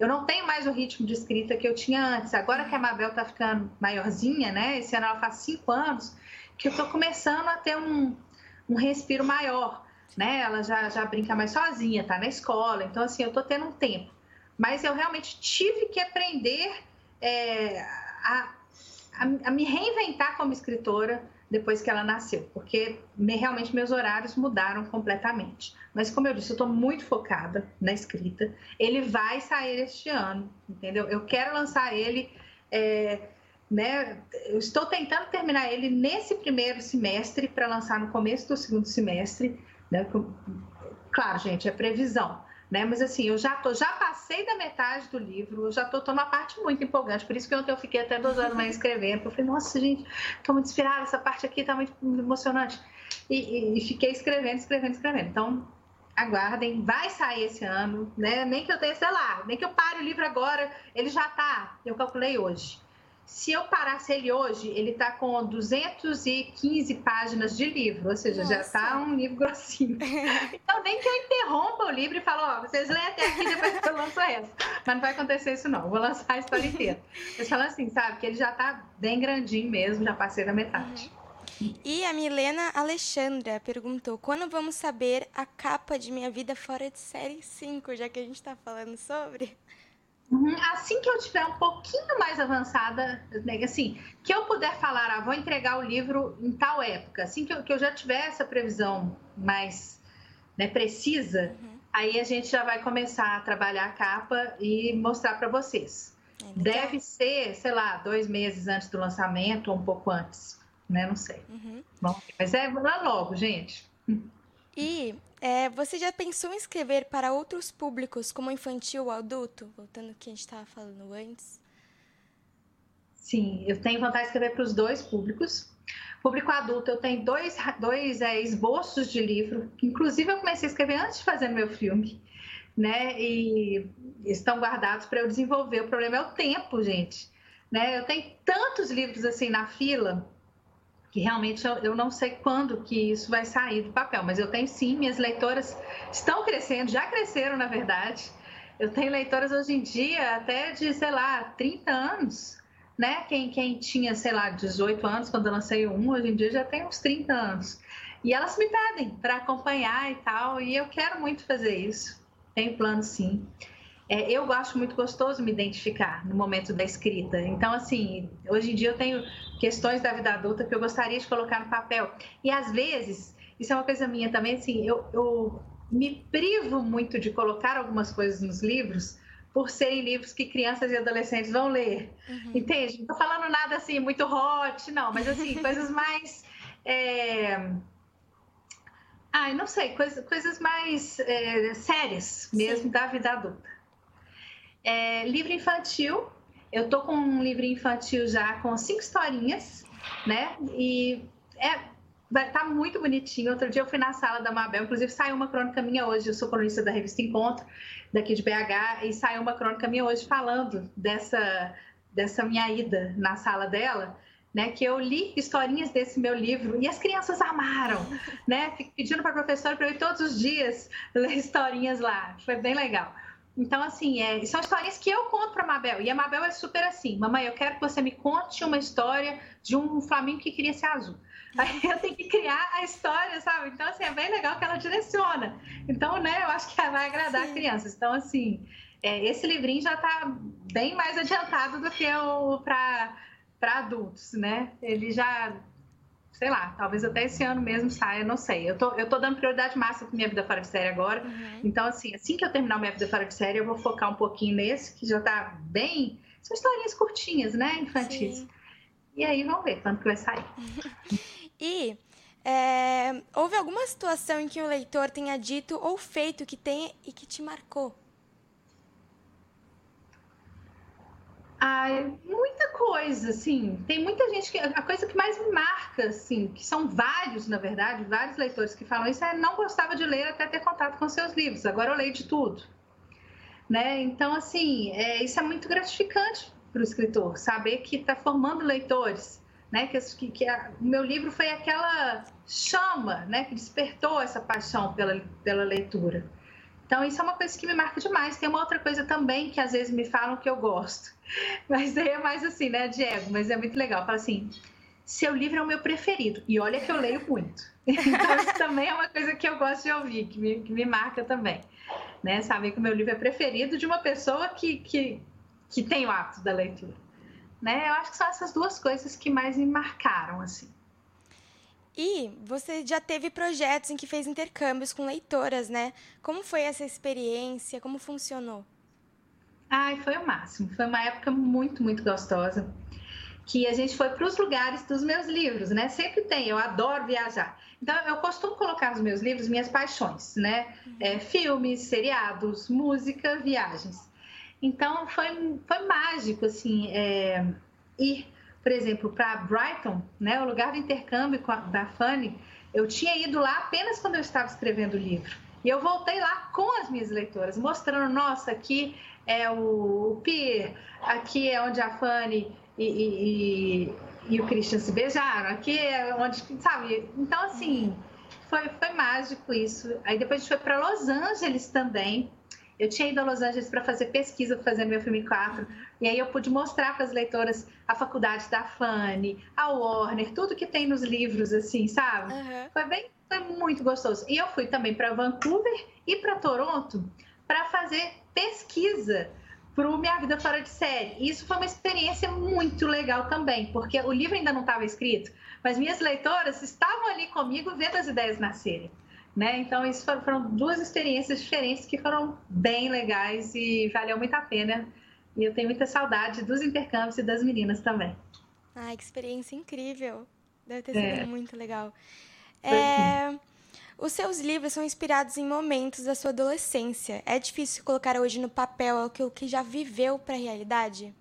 Eu não tenho mais o ritmo de escrita que eu tinha antes. Agora que a Mabel está ficando maiorzinha, né? Esse ano ela faz 5 anos, que eu estou começando a ter um respiro maior, né? Ela já brinca mais sozinha, está na escola. Então, assim, eu estou tendo um tempo. Mas eu realmente tive que aprender a me reinventar como escritora depois que ela nasceu. Porque realmente meus horários mudaram completamente. Mas, como eu disse, eu estou muito focada na escrita. Ele vai sair este ano, entendeu? Eu quero lançar ele, né? Eu estou tentando terminar ele nesse primeiro semestre para lançar no começo do segundo semestre, né? Claro, gente, é previsão, né? Mas, assim, eu já passei da metade do livro, eu já estou numa parte muito empolgante. Por isso que ontem eu fiquei até 2 horas mais escrevendo. Eu falei, nossa, gente, estou muito inspirada, essa parte aqui está muito emocionante. E fiquei escrevendo. Então, aguardem, vai sair esse ano, né? Nem que eu tenha, sei lá, nem que eu pare o livro agora, ele já tá, eu calculei hoje. Se eu parasse ele hoje, ele tá com 215 páginas de livro, ou seja, nossa, já tá um livro grossinho. Então, nem que eu interrompa o livro e falo, vocês leem até aqui, depois eu lanço essa. Mas não vai acontecer isso não, eu vou lançar a história inteira. Mas falo assim, sabe, que ele já tá bem grandinho mesmo, já passei da metade. E a Milena Alexandra perguntou, quando vamos saber a capa de Minha Vida Fora de Série 5, já que a gente está falando sobre? Assim que eu tiver um pouquinho mais avançada, né, assim, que eu puder falar, vou entregar o livro em tal época, assim que eu já tiver essa previsão mais, né, precisa, aí a gente já vai começar a trabalhar a capa e mostrar para vocês. Deve ser, sei lá, 2 meses antes do lançamento ou um pouco antes, né? Não sei. Bom, mas é lá logo, gente. E você já pensou em escrever para outros públicos, como infantil ou adulto? Voltando ao que a gente estava falando antes. Sim, eu tenho vontade de escrever para os dois públicos. Público adulto, eu tenho dois esboços de livro. Inclusive, eu comecei a escrever antes de fazer meu filme, né? E estão guardados para eu desenvolver. O problema é o tempo, gente. Né? Eu tenho tantos livros assim na fila que realmente eu não sei quando que isso vai sair do papel, mas eu tenho sim, minhas leitoras estão crescendo, já cresceram, na verdade. Eu tenho leitoras hoje em dia até de, sei lá, 30 anos, né? Quem tinha, sei lá, 18 anos, quando eu lancei um, hoje em dia já tem uns 30 anos. E elas me pedem para acompanhar e tal, e eu quero muito fazer isso. Tenho plano, sim. Eu acho muito gostoso me identificar no momento da escrita. Então, assim, hoje em dia eu tenho questões da vida adulta que eu gostaria de colocar no papel. E, às vezes, isso é uma coisa minha também, assim, eu me privo muito de colocar algumas coisas nos livros por serem livros que crianças e adolescentes vão ler. Entende? Não estou falando nada, assim, muito hot, não. Mas, assim, coisas mais... não sei, coisas mais sérias mesmo. Sim. Da vida adulta. Livro infantil, eu tô com um livro infantil já com 5 historinhas, né? E tá muito bonitinho. Outro dia eu fui na sala da Mabel, inclusive saiu uma crônica minha hoje, eu sou colunista da revista Encontro, daqui de BH, e saiu uma crônica minha hoje falando dessa minha ida na sala dela, né? Que eu li historinhas desse meu livro e as crianças amaram, né? Pedindo para a professora para eu ir todos os dias ler historinhas lá, foi bem legal. Então, assim, são historinhas que eu conto para a Mabel. E a Mabel é super assim: mamãe, eu quero que você me conte uma história de um flamingo que queria ser azul. Aí eu tenho que criar a história, sabe? Então, assim, é bem legal que ela direciona. Então, né, eu acho que ela vai agradar a criança. Então, assim, esse livrinho já está bem mais adiantado do que o para adultos, né? Ele já, sei lá, talvez até esse ano mesmo saia, não sei. Eu tô dando prioridade máxima para Minha Vida Fora de Série agora. Então, assim que eu terminar Minha Vida Fora de Série, eu vou focar um pouquinho nesse, que já tá bem... São historinhas curtinhas, né? Infantis. Sim. E aí, vamos ver quando que vai sair. E houve alguma situação em que o leitor tenha dito ou feito que tem e que te marcou? Muita coisa, assim, tem muita gente que... A coisa que mais me marca, assim, que são vários, na verdade, vários leitores que falam isso, não gostava de ler até ter contato com seus livros, agora eu leio de tudo, né? Então, assim, isso é muito gratificante para o escritor, saber que está formando leitores, né? O meu livro foi aquela chama, né? Que despertou essa paixão pela leitura. Então, isso é uma coisa que me marca demais. Tem uma outra coisa também que às vezes me falam que eu gosto. Mas daí é mais assim, né, Diego? Mas é muito legal. Fala assim, seu livro é o meu preferido. E olha que eu leio muito. Então, isso também é uma coisa que eu gosto de ouvir, que me marca também. Né? Saber que o meu livro é preferido de uma pessoa que tem o hábito da leitura. Né? Eu acho que são essas duas coisas que mais me marcaram, assim. E você já teve projetos em que fez intercâmbios com leitoras, né? Como foi essa experiência? Como funcionou? Foi o máximo. Foi uma época muito, muito gostosa. Que a gente foi para os lugares dos meus livros, né? Sempre tem, eu adoro viajar. Então, eu costumo colocar nos meus livros minhas paixões, né? Filmes, seriados, música, viagens. Então, foi mágico, assim, ir... Por exemplo, para Brighton, né, o lugar do intercâmbio da Fanny, eu tinha ido lá apenas quando eu estava escrevendo o livro. E eu voltei lá com as minhas leitoras, mostrando, nossa, aqui é o Pier, aqui é onde a Fanny e o Christian se beijaram, aqui é onde, sabe? Então, assim, foi mágico isso. Aí depois a gente foi para Los Angeles também. Eu tinha ido a Los Angeles para fazer pesquisa, fazendo meu filme 4, e aí eu pude mostrar para as leitoras a faculdade da Fanny, a Warner, tudo que tem nos livros, assim, sabe? Uhum. Foi muito gostoso. E eu fui também para Vancouver e para Toronto para fazer pesquisa para o Minha Vida Fora de Série. E isso foi uma experiência muito legal também, porque o livro ainda não estava escrito, mas minhas leitoras estavam ali comigo vendo as ideias nascerem. Né? Então, isso foram duas experiências diferentes que foram bem legais e valeu muito a pena. E eu tenho muita saudade dos intercâmbios e das meninas também. Ai, que experiência incrível. Deve ter sido muito legal. Os seus livros são inspirados em momentos da sua adolescência. É difícil colocar hoje no papel aquilo que já viveu para a realidade?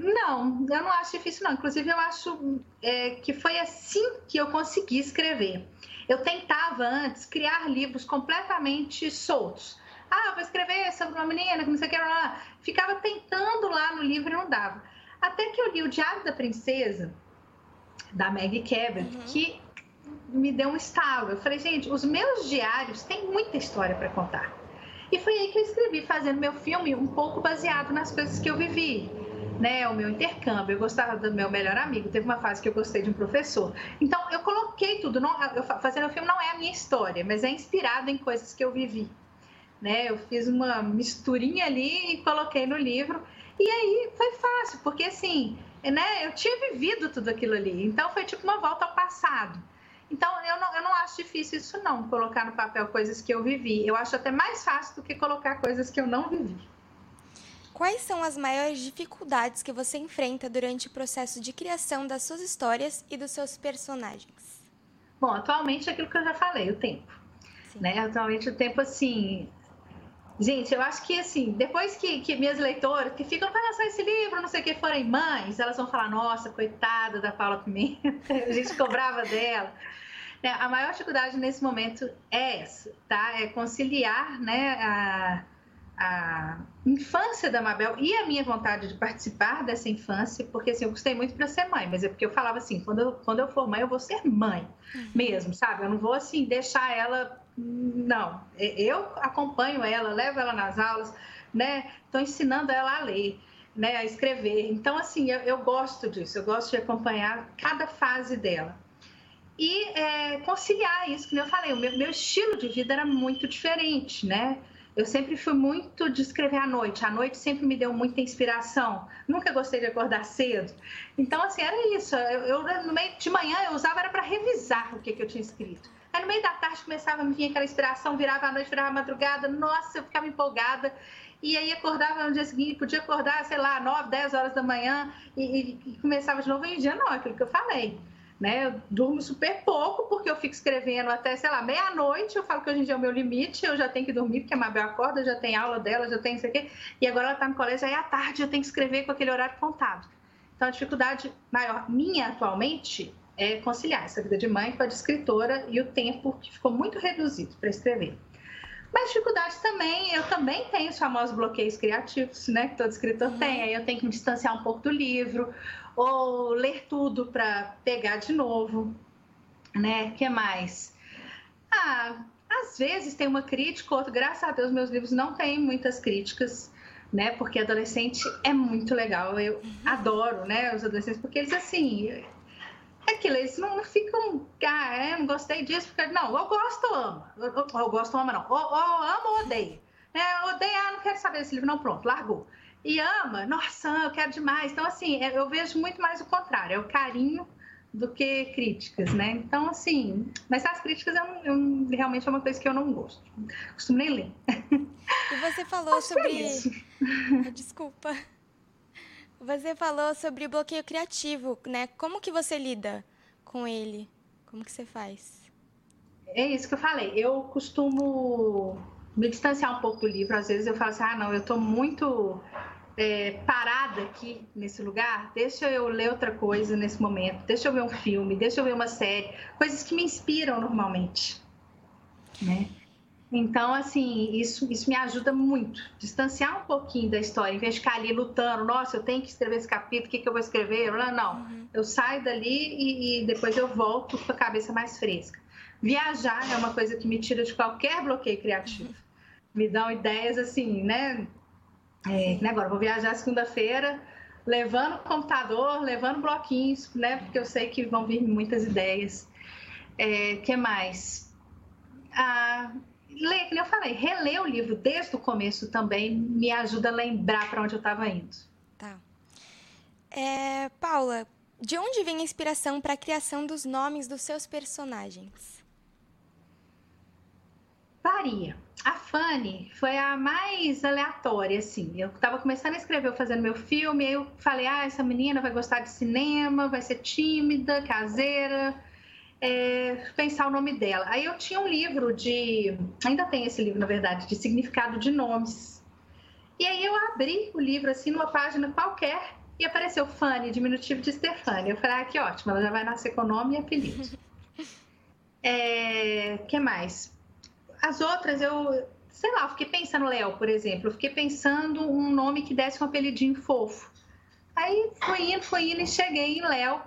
Não, eu não acho difícil, não. Inclusive, eu acho que foi assim que eu consegui escrever. Eu tentava antes criar livros completamente soltos. Ah, vou escrever sobre uma menina, que não sei o que lá. Ficava tentando lá no livro e não dava. Até que eu li o Diário da Princesa, da Maggie Keber, que me deu um estalo. Eu falei, gente, os meus diários têm muita história para contar. E foi aí que eu escrevi Fazendo Meu Filme, um pouco baseado nas coisas que eu vivi, né? O meu intercâmbio, eu gostava do meu melhor amigo, teve uma fase que eu gostei de um professor. Então, eu coloquei tudo. Fazendo Meu Filme não é a minha história, mas é inspirado em coisas que eu vivi, né? Eu fiz uma misturinha ali e coloquei no livro. E aí, foi fácil, porque assim, né? Eu tinha vivido tudo aquilo ali. Então, foi tipo uma volta ao passado. Então, eu não acho difícil isso, não, colocar no papel coisas que eu vivi. Eu acho até mais fácil do que colocar coisas que eu não vivi. Quais são as maiores dificuldades que você enfrenta durante o processo de criação das suas histórias e dos seus personagens? Bom, atualmente é aquilo que eu já falei, o tempo. Né? Atualmente o tempo, assim... Gente, eu acho que, assim, depois que minhas leitoras que ficam para lançar esse livro, não sei o que, forem mães, elas vão falar, nossa, coitada da Paula Pimenta, a gente cobrava dela. A maior dificuldade nesse momento é essa, tá? É conciliar, né, a infância da Mabel e a minha vontade de participar dessa infância, porque, assim, eu gostei muito para ser mãe, mas é porque eu falava assim, quando eu for mãe, eu vou ser mãe mesmo, sabe? Eu não vou, assim, deixar ela... Não, eu acompanho ela, levo ela nas aulas, né? Estou ensinando ela a ler, né? A escrever. Então, assim, eu gosto disso, eu gosto de acompanhar cada fase dela. E conciliar isso, como eu falei, o meu estilo de vida era muito diferente, né? Eu sempre fui muito de escrever à noite. À noite sempre me deu muita inspiração. Nunca gostei de acordar cedo. Então, assim, era isso. Eu no meio de manhã eu usava era para revisar o que eu tinha escrito. Aí, no meio da tarde, começava a me vir aquela inspiração, virava à noite, virava à madrugada, nossa, eu ficava empolgada. E aí, acordava no dia seguinte, podia acordar, sei lá, 9, 10 horas da manhã e começava de novo. E dia não, é aquilo que eu falei, né? Eu durmo super pouco, porque eu fico escrevendo até, sei lá, meia-noite. Eu falo que hoje em dia é o meu limite, eu já tenho que dormir, porque a Mabel acorda, já tem aula dela, já tem isso aqui. E agora ela está no colégio, aí à tarde eu tenho que escrever com aquele horário contado. Então, a dificuldade maior minha atualmente... é conciliar essa vida de mãe com a de escritora e o tempo que ficou muito reduzido para escrever. Mas dificuldades também, eu também tenho os famosos bloqueios criativos, né, que todo escritor tem. Aí eu tenho que me distanciar um pouco do livro ou ler tudo para pegar de novo, né? Que mais? Ah, às vezes tem uma crítica, outra. Graças a Deus meus livros não têm muitas críticas, né? Porque adolescente é muito legal. Eu adoro, né, os adolescentes, porque eles assim, eles não ficam, não gostei disso, porque não, eu gosto ou amo, eu gosto ou amo não, ou amo ou odeio, odeio, não quero saber desse livro, não, pronto, largou, e ama, nossa, eu quero demais. Então, assim, eu vejo muito mais o contrário, é o carinho do que críticas, né? Então, assim, mas as críticas eu realmente é uma coisa que eu não gosto, costumo nem ler. E você falou desculpa. Você falou sobre bloqueio criativo, né? Como que você lida com ele? Como que você faz? É isso que eu falei. Eu costumo me distanciar um pouco do livro. Às vezes eu falo assim, eu estou muito parada aqui nesse lugar. Deixa eu ler outra coisa nesse momento. Deixa eu ver um filme, deixa eu ver uma série. Coisas que me inspiram normalmente, né? Então, assim, isso me ajuda muito. Distanciar um pouquinho da história, em vez de ficar ali lutando, nossa, eu tenho que escrever esse capítulo, o que eu vou escrever? Não, eu saio dali e depois eu volto com a cabeça mais fresca. Viajar é uma coisa que me tira de qualquer bloqueio criativo. Me dão ideias assim, né? Agora, vou viajar segunda-feira, levando computador, levando bloquinhos, né? Porque eu sei que vão vir muitas ideias. Que mais? Ler, como eu falei, reler o livro desde o começo também me ajuda a lembrar para onde eu estava indo. Tá. Paula, de onde vem a inspiração para a criação dos nomes dos seus personagens? Varia. A Fanny foi a mais aleatória, assim. Eu estava começando a escrever, fazendo meu filme, aí eu falei, essa menina vai gostar de cinema, vai ser tímida, caseira, pensar o nome dela. Aí eu tinha um livro ainda tem esse livro, na verdade, de significado de nomes. E aí eu abri o livro, assim, numa página qualquer, e apareceu Fanny, diminutivo de Stefania. Eu falei, que ótimo, ela já vai nascer com nome e apelido. Que mais? As outras, eu fiquei pensando, Léo, por exemplo, eu fiquei pensando um nome que desse um apelidinho fofo. Aí fui indo e cheguei em Léo.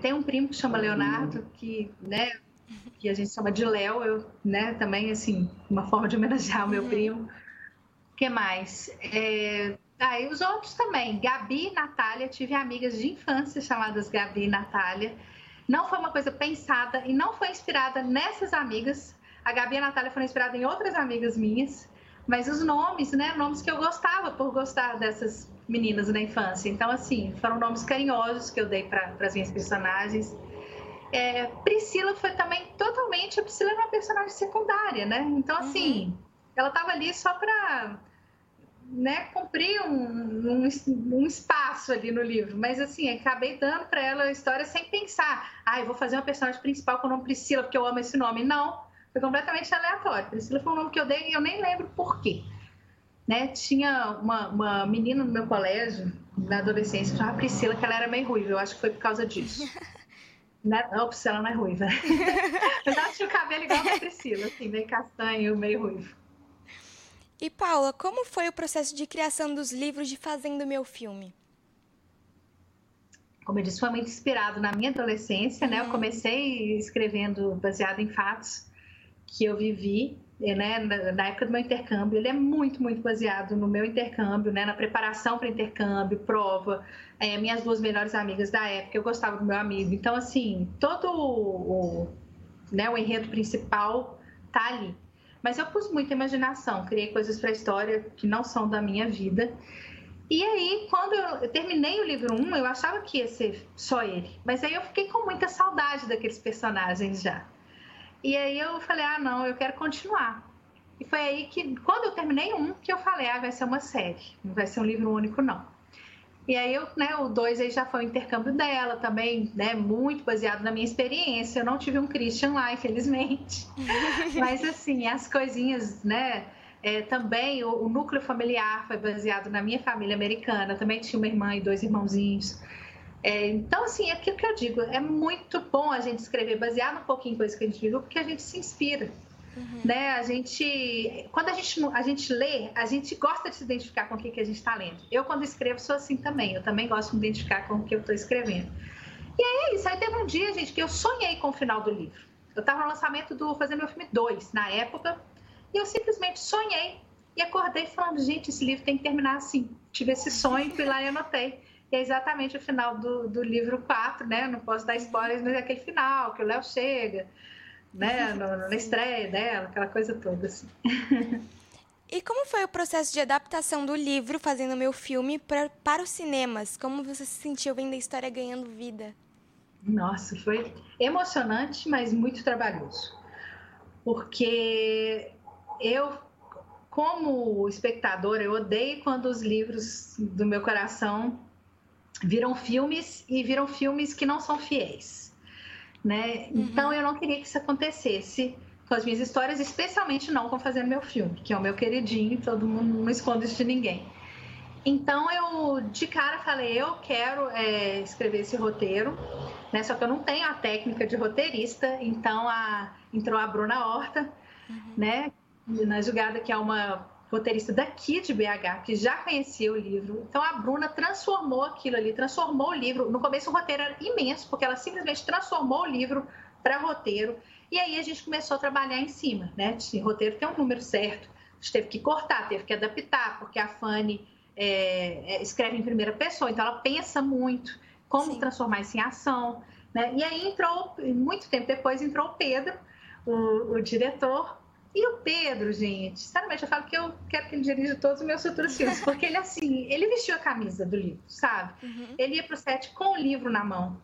Tem um primo que chama Leonardo, que, né, que a gente chama de Léo, também, assim, uma forma de homenagear o meu primo. O que mais? E os outros também, Gabi e Natália, tive amigas de infância chamadas Gabi e Natália. Não foi uma coisa pensada e não foi inspirada nessas amigas. A Gabi e a Natália foram inspiradas em outras amigas minhas, mas os nomes, né? Nomes que eu gostava por gostar dessas meninas na infância. Então, assim, foram nomes carinhosos que eu dei para as minhas personagens. Priscila foi também totalmente... A Priscila era uma personagem secundária, né? Então, assim, ela estava ali só para, né, cumprir um espaço ali no livro. Mas, assim, acabei dando para ela a história sem pensar. Eu vou fazer uma personagem principal com o nome Priscila, porque eu amo esse nome. Não. Foi completamente aleatório. Priscila foi um nome que eu dei e eu nem lembro por quê. Né? Tinha uma menina no meu colégio, na adolescência, chamada Priscila, que ela era meio ruiva. Eu acho que foi por causa disso. Ela não é ruiva. Mas ela tinha o cabelo igual a Priscila, assim, meio castanho, meio ruivo. E, Paula, como foi o processo de criação dos livros de Fazendo Meu Filme? Como eu disse, foi muito inspirado na minha adolescência, né? Eu comecei escrevendo baseado em fatos que eu vivi, né, na época do meu intercâmbio. Ele é muito, muito baseado no meu intercâmbio, né, na preparação para intercâmbio, prova, minhas duas melhores amigas da época, eu gostava do meu amigo. Então, assim, todo o enredo principal tá ali. Mas eu pus muita imaginação, criei coisas para a história que não são da minha vida. E aí, quando eu terminei o livro 1, eu achava que ia ser só ele. Mas aí eu fiquei com muita saudade daqueles personagens já. E aí eu falei, não, eu quero continuar. E foi aí que, quando eu terminei que eu falei, vai ser uma série, não vai ser um livro único, não. E aí, o 2 aí já foi o intercâmbio dela também, né, muito baseado na minha experiência. Eu não tive um Christian lá, infelizmente. Mas, assim, as coisinhas, né, também o núcleo familiar foi baseado na minha família americana. Também tinha uma irmã e 2 irmãozinhos. Então, assim, é aquilo que eu digo, é muito bom a gente escrever baseado um pouquinho em coisa que a gente viu, porque a gente se inspira, né? Quando a gente lê, a gente gosta de se identificar com o que a gente está lendo. Eu, quando escrevo, sou assim também, eu também gosto de me identificar com o que eu estou escrevendo. E aí é isso, aí teve um dia, gente, que eu sonhei com o final do livro. Eu estava no lançamento do Fazendo Meu Filme 2, na época, e eu simplesmente sonhei e acordei falando, gente, esse livro tem que terminar assim. Tive esse sonho, fui lá e anotei. E é exatamente o final do livro 4, né? Não posso dar spoilers, mas é aquele final, que o Léo chega, né? Na estreia dela, aquela coisa toda, assim. E como foi o processo de adaptação do livro Fazendo Meu Filme para os cinemas? Como você se sentiu vendo a história ganhando vida? Nossa, foi emocionante, mas muito trabalhoso. Porque como espectadora, eu odeio quando os livros do meu coração viram filmes que não são fiéis, né? Então, eu não queria que isso acontecesse com as minhas histórias, especialmente não com Fazendo Meu Filme, que é o meu queridinho, todo mundo, não esconde isso de ninguém. Então, eu de cara falei, eu quero escrever esse roteiro, né? Só que eu não tenho a técnica de roteirista, então entrou a Bruna Horta, né? Na jogada, que é uma roteirista daqui de BH, que já conhecia o livro. Então, a Bruna transformou aquilo ali, transformou o livro. No começo, o roteiro era imenso, porque ela simplesmente transformou o livro para roteiro. E aí a gente começou a trabalhar em cima, né? O roteiro tem um número certo, a gente teve que cortar, teve que adaptar, porque a Fanny escreve em primeira pessoa, então ela pensa muito como Sim. transformar isso em ação, né? E aí entrou, muito tempo depois, entrou o Pedro, o diretor. E o Pedro, gente, sinceramente, eu falo que eu quero que ele dirija todos os meus futuros filmes, porque ele, assim, ele vestiu a camisa do livro, sabe? Uhum. Ele ia pro set com o livro na mão.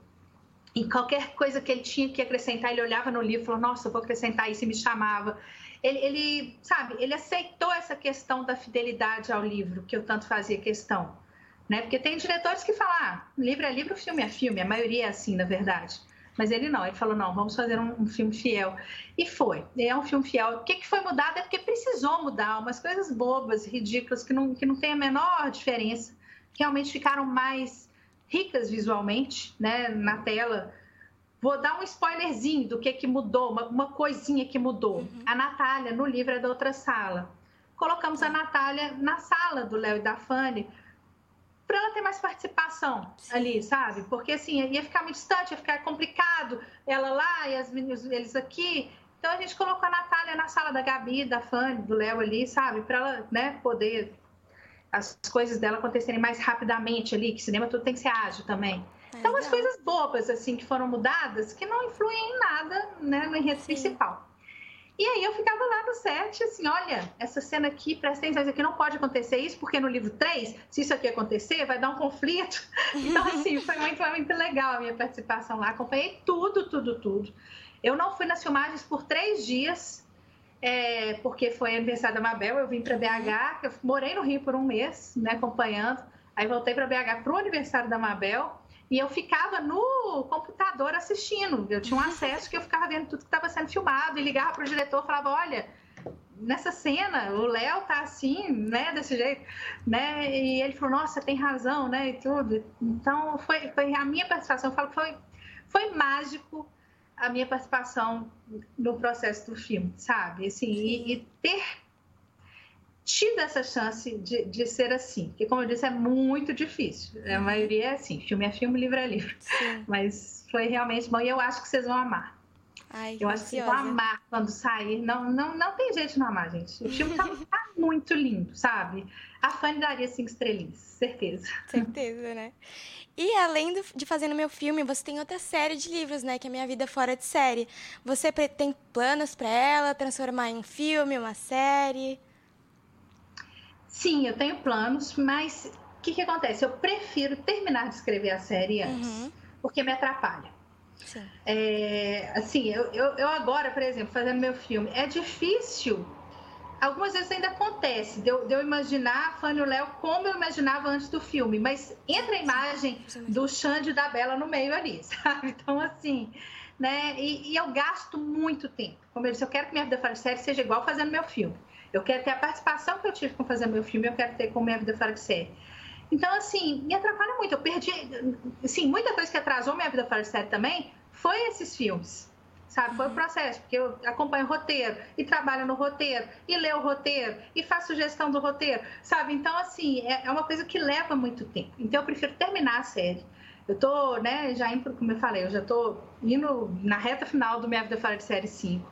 E qualquer coisa que ele tinha que acrescentar, ele olhava no livro e falou, nossa, eu vou acrescentar isso, e me chamava. Ele, sabe, ele aceitou essa questão da fidelidade ao livro, que eu tanto fazia questão, né? Porque tem diretores que falam, ah, livro é livro, filme é filme, a maioria é assim, na verdade. Mas ele não, ele falou, não, vamos fazer um filme fiel. E foi, é um filme fiel. O que foi mudado é porque precisou mudar, umas coisas bobas, ridículas, que não tem a menor diferença, realmente ficaram mais ricas visualmente, né, na tela. Vou dar um spoilerzinho do que mudou, uma coisinha que mudou. Uhum. A Natália, no livro, é da outra sala. Colocamos a Natália na sala do Léo e da Fanny, para ela ter mais participação ali, sabe? Porque, assim, ia ficar muito distante, ia ficar complicado, ela lá e as meninas, eles aqui. Então, a gente colocou a Natália na sala da Gabi, da Fanny, do Léo ali, sabe? Para ela, né, poder as coisas dela acontecerem mais rapidamente ali, que cinema tudo tem que ser ágil também. Então, umas coisas bobas, assim, que foram mudadas, que não influem em nada, né, no enredo principal. E aí, eu ficava lá no set, assim, olha, essa cena aqui, presta atenção, isso aqui não pode acontecer isso, porque no livro 3, se isso aqui acontecer, vai dar um conflito. Então, assim, foi muito legal a minha participação lá, acompanhei tudo. Eu não fui nas filmagens por 3 dias, porque foi aniversário da Mabel, eu vim para BH, eu morei no Rio por um mês, né, acompanhando, aí voltei para BH pro aniversário da Mabel, e eu ficava no computador assistindo, eu tinha um acesso que eu ficava vendo tudo que estava sendo filmado e ligava para o diretor e falava, olha, nessa cena o Léo tá assim, né, desse jeito, né, e ele falou, nossa, tem razão, né, e tudo. Então, foi a minha participação, eu falo que foi mágico a minha participação no processo do filme, sabe, assim, e ter tido essa chance de ser assim, porque, como eu disse, é muito difícil, a maioria é assim, filme é filme, livro é livro, Sim. mas foi realmente bom, e eu acho que vocês vão amar. Ai, eu acho que vocês vão amar quando sair, não tem jeito de não amar, gente, o filme tá muito lindo, sabe, a Fanny daria 5 estrelinhas, certeza, né? E além de Fazendo Meu Filme, você tem outra série de livros, né? Que é Minha Vida Fora de Série. Você tem planos para ela transformar em um filme, uma série? Sim, eu tenho planos, mas o que acontece? Eu prefiro terminar de escrever a série antes, porque me atrapalha. Sim. Assim, eu agora, por exemplo, fazendo meu filme, é difícil... Algumas vezes ainda acontece, de eu imaginar a Fanny e o Léo como eu imaginava antes do filme, mas entra a imagem do Xande e da Bela no meio ali, sabe? Então, assim, né? E eu gasto muito tempo. Como eu disse, eu quero que Minha Vida Fora de Série seja igual Fazendo Meu Filme. Eu quero ter a participação que eu tive com Fazendo Meu Filme, eu quero ter com Minha Vida Fora de Série. Então, assim, me atrapalha muito. Eu perdi, assim, muita coisa que atrasou Minha Vida Fora de Série também foi esses filmes. Sabe, foi o processo, porque eu acompanho o roteiro, e trabalho no roteiro, e leio o roteiro, e faço sugestão do roteiro, sabe? Então, assim, é uma coisa que leva muito tempo. Então, eu prefiro terminar a série. Eu tô, né, já indo, como eu falei, eu já tô indo na reta final do Minha Vida Fora de Série 5.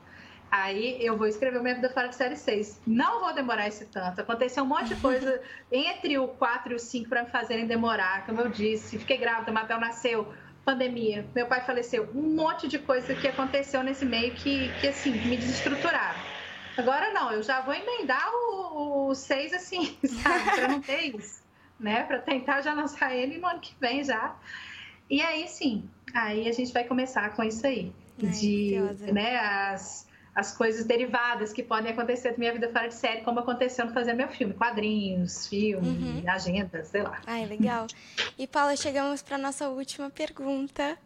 Aí, eu vou escrever o Minha Vida Fora de Série 6. Não vou demorar esse tanto. Aconteceu um monte de coisa entre o 4 e o 5 para me fazerem demorar, como eu disse. Fiquei grávida, o Mabel nasceu... Pandemia, meu pai faleceu, um monte de coisa que aconteceu nesse meio que assim, me desestruturaram. Agora não, eu já vou emendar o 6, assim, sabe, pra não ter isso, né, pra tentar já lançar ele no ano que vem já. E aí sim, aí a gente vai começar com isso aí, né, as coisas derivadas que podem acontecer da Minha Vida Fora de Série, como aconteceu no Fazer Meu Filme, quadrinhos, filme, agendas, sei lá. Ai, legal. E, Paula, chegamos para a nossa última pergunta,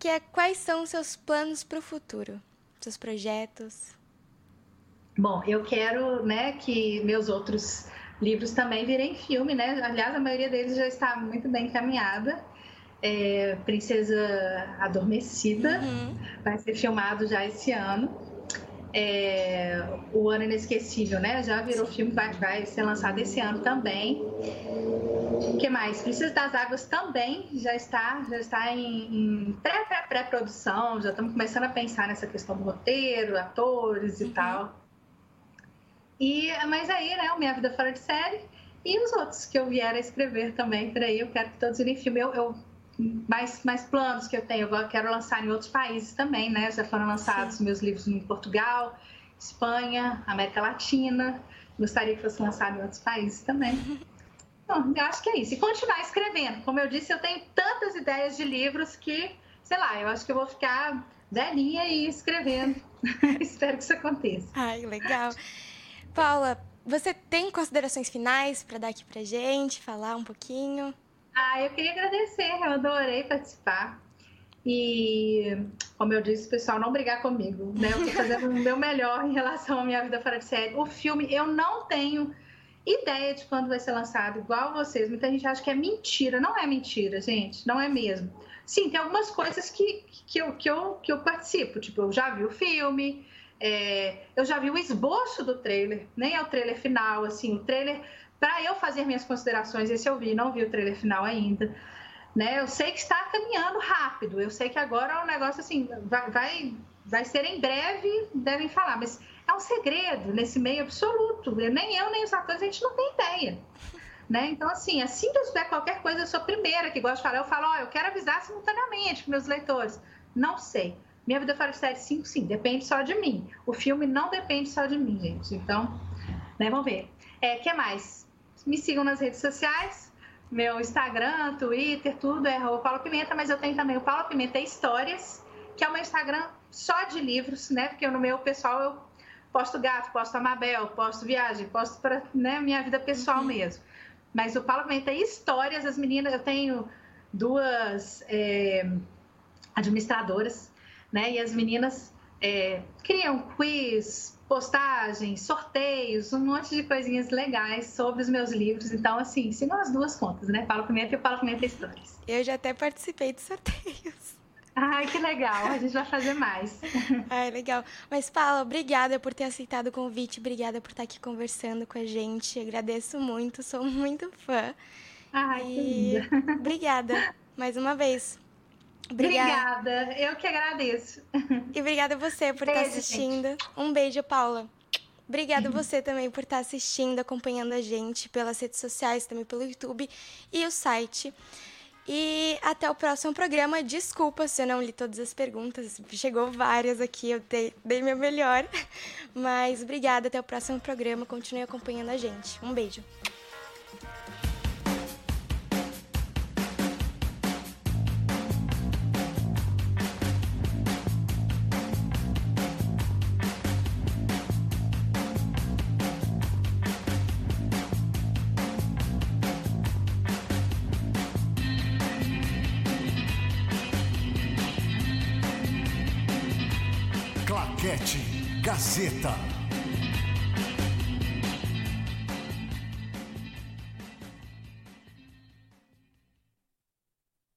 que é quais são os seus planos para o futuro, seus projetos? Bom, eu quero, né, que meus outros livros também virem filme, né? Aliás, a maioria deles já está muito bem encaminhada. Princesa Adormecida, vai ser filmado já esse ano. O Ano Inesquecível, né? Já virou filme, vai ser lançado esse ano também. O que mais? Princesa das Águas também já está em pré-produção, já estamos começando a pensar nessa questão do roteiro, atores e tal. Mas aí, né, o Minha Vida Fora de Série e os outros que eu vier a escrever também por aí, eu quero que todos virem filme. Mais planos que eu tenho, eu quero lançar em outros países também, né? Já foram lançados meus livros em Portugal, Espanha, América Latina. Gostaria que fosse lançado em outros países também. Bom, eu acho que é isso. E continuar escrevendo. Como eu disse, eu tenho tantas ideias de livros que, sei lá, eu acho que eu vou ficar velhinha e escrevendo. Espero que isso aconteça. Ai, legal. Paula, você tem considerações finais para dar aqui pra gente, falar um pouquinho? Ah, eu queria agradecer, eu adorei participar e, como eu disse, pessoal, não brigar comigo, né? Eu tô fazendo o meu melhor em relação à Minha Vida Fora de Série. O filme, eu não tenho ideia de quando vai ser lançado, igual vocês. Muita gente acha que é mentira, não é mentira, gente, não é mesmo. Sim, tem algumas coisas que eu participo, tipo, eu já vi o filme... eu já vi o esboço do trailer, nem é o trailer final, assim, o trailer, para eu fazer minhas considerações, esse eu vi, não vi o trailer final ainda, né? Eu sei que está caminhando rápido, eu sei que agora é um negócio assim, vai ser em breve, devem falar, mas é um segredo nesse meio absoluto, nem eu, nem os atores, a gente não tem ideia, né? Então, assim que eu souber qualquer coisa, eu sou a primeira que gosto de falar, eu falo, eu quero avisar simultaneamente para meus leitores, não sei. Minha Vida Fora de Série 5, sim, depende só de mim. O filme não depende só de mim, gente. Então, né, vamos ver. O que mais? Me sigam nas redes sociais. Meu Instagram, Twitter, tudo é o Paula Pimenta, mas eu tenho também o Paula Pimenta Histórias, que é o meu Instagram só de livros, né? Porque no meu pessoal eu posto gato, posto a Mabel, posto viagem, posto para, né, minha vida pessoal mesmo. Mas o Paula Pimenta Histórias, as meninas, eu tenho duas administradoras, né? E as meninas criam quiz, postagens, sorteios, um monte de coisinhas legais sobre os meus livros. Então, assim, sigam as duas contas, né? Paula Pimenta e Paula Pimenta Histórias. Eu já até participei de sorteios. Ai, que legal. A gente vai fazer mais. Ai, legal. Mas, Paula, obrigada por ter aceitado o convite. Obrigada por estar aqui conversando com a gente. Agradeço muito. Sou muito fã. Ai, que linda. Obrigada mais uma vez. Obrigada, eu que agradeço. E obrigada a você por estar assistindo. Gente. Um beijo, Paula. Obrigada a você também por estar assistindo, acompanhando a gente pelas redes sociais, também pelo YouTube e o site. E até o próximo programa. Desculpa se eu não li todas as perguntas, chegou várias aqui, eu dei meu melhor. Mas obrigada, até o próximo programa. Continue acompanhando a gente. Um beijo. Gazeta.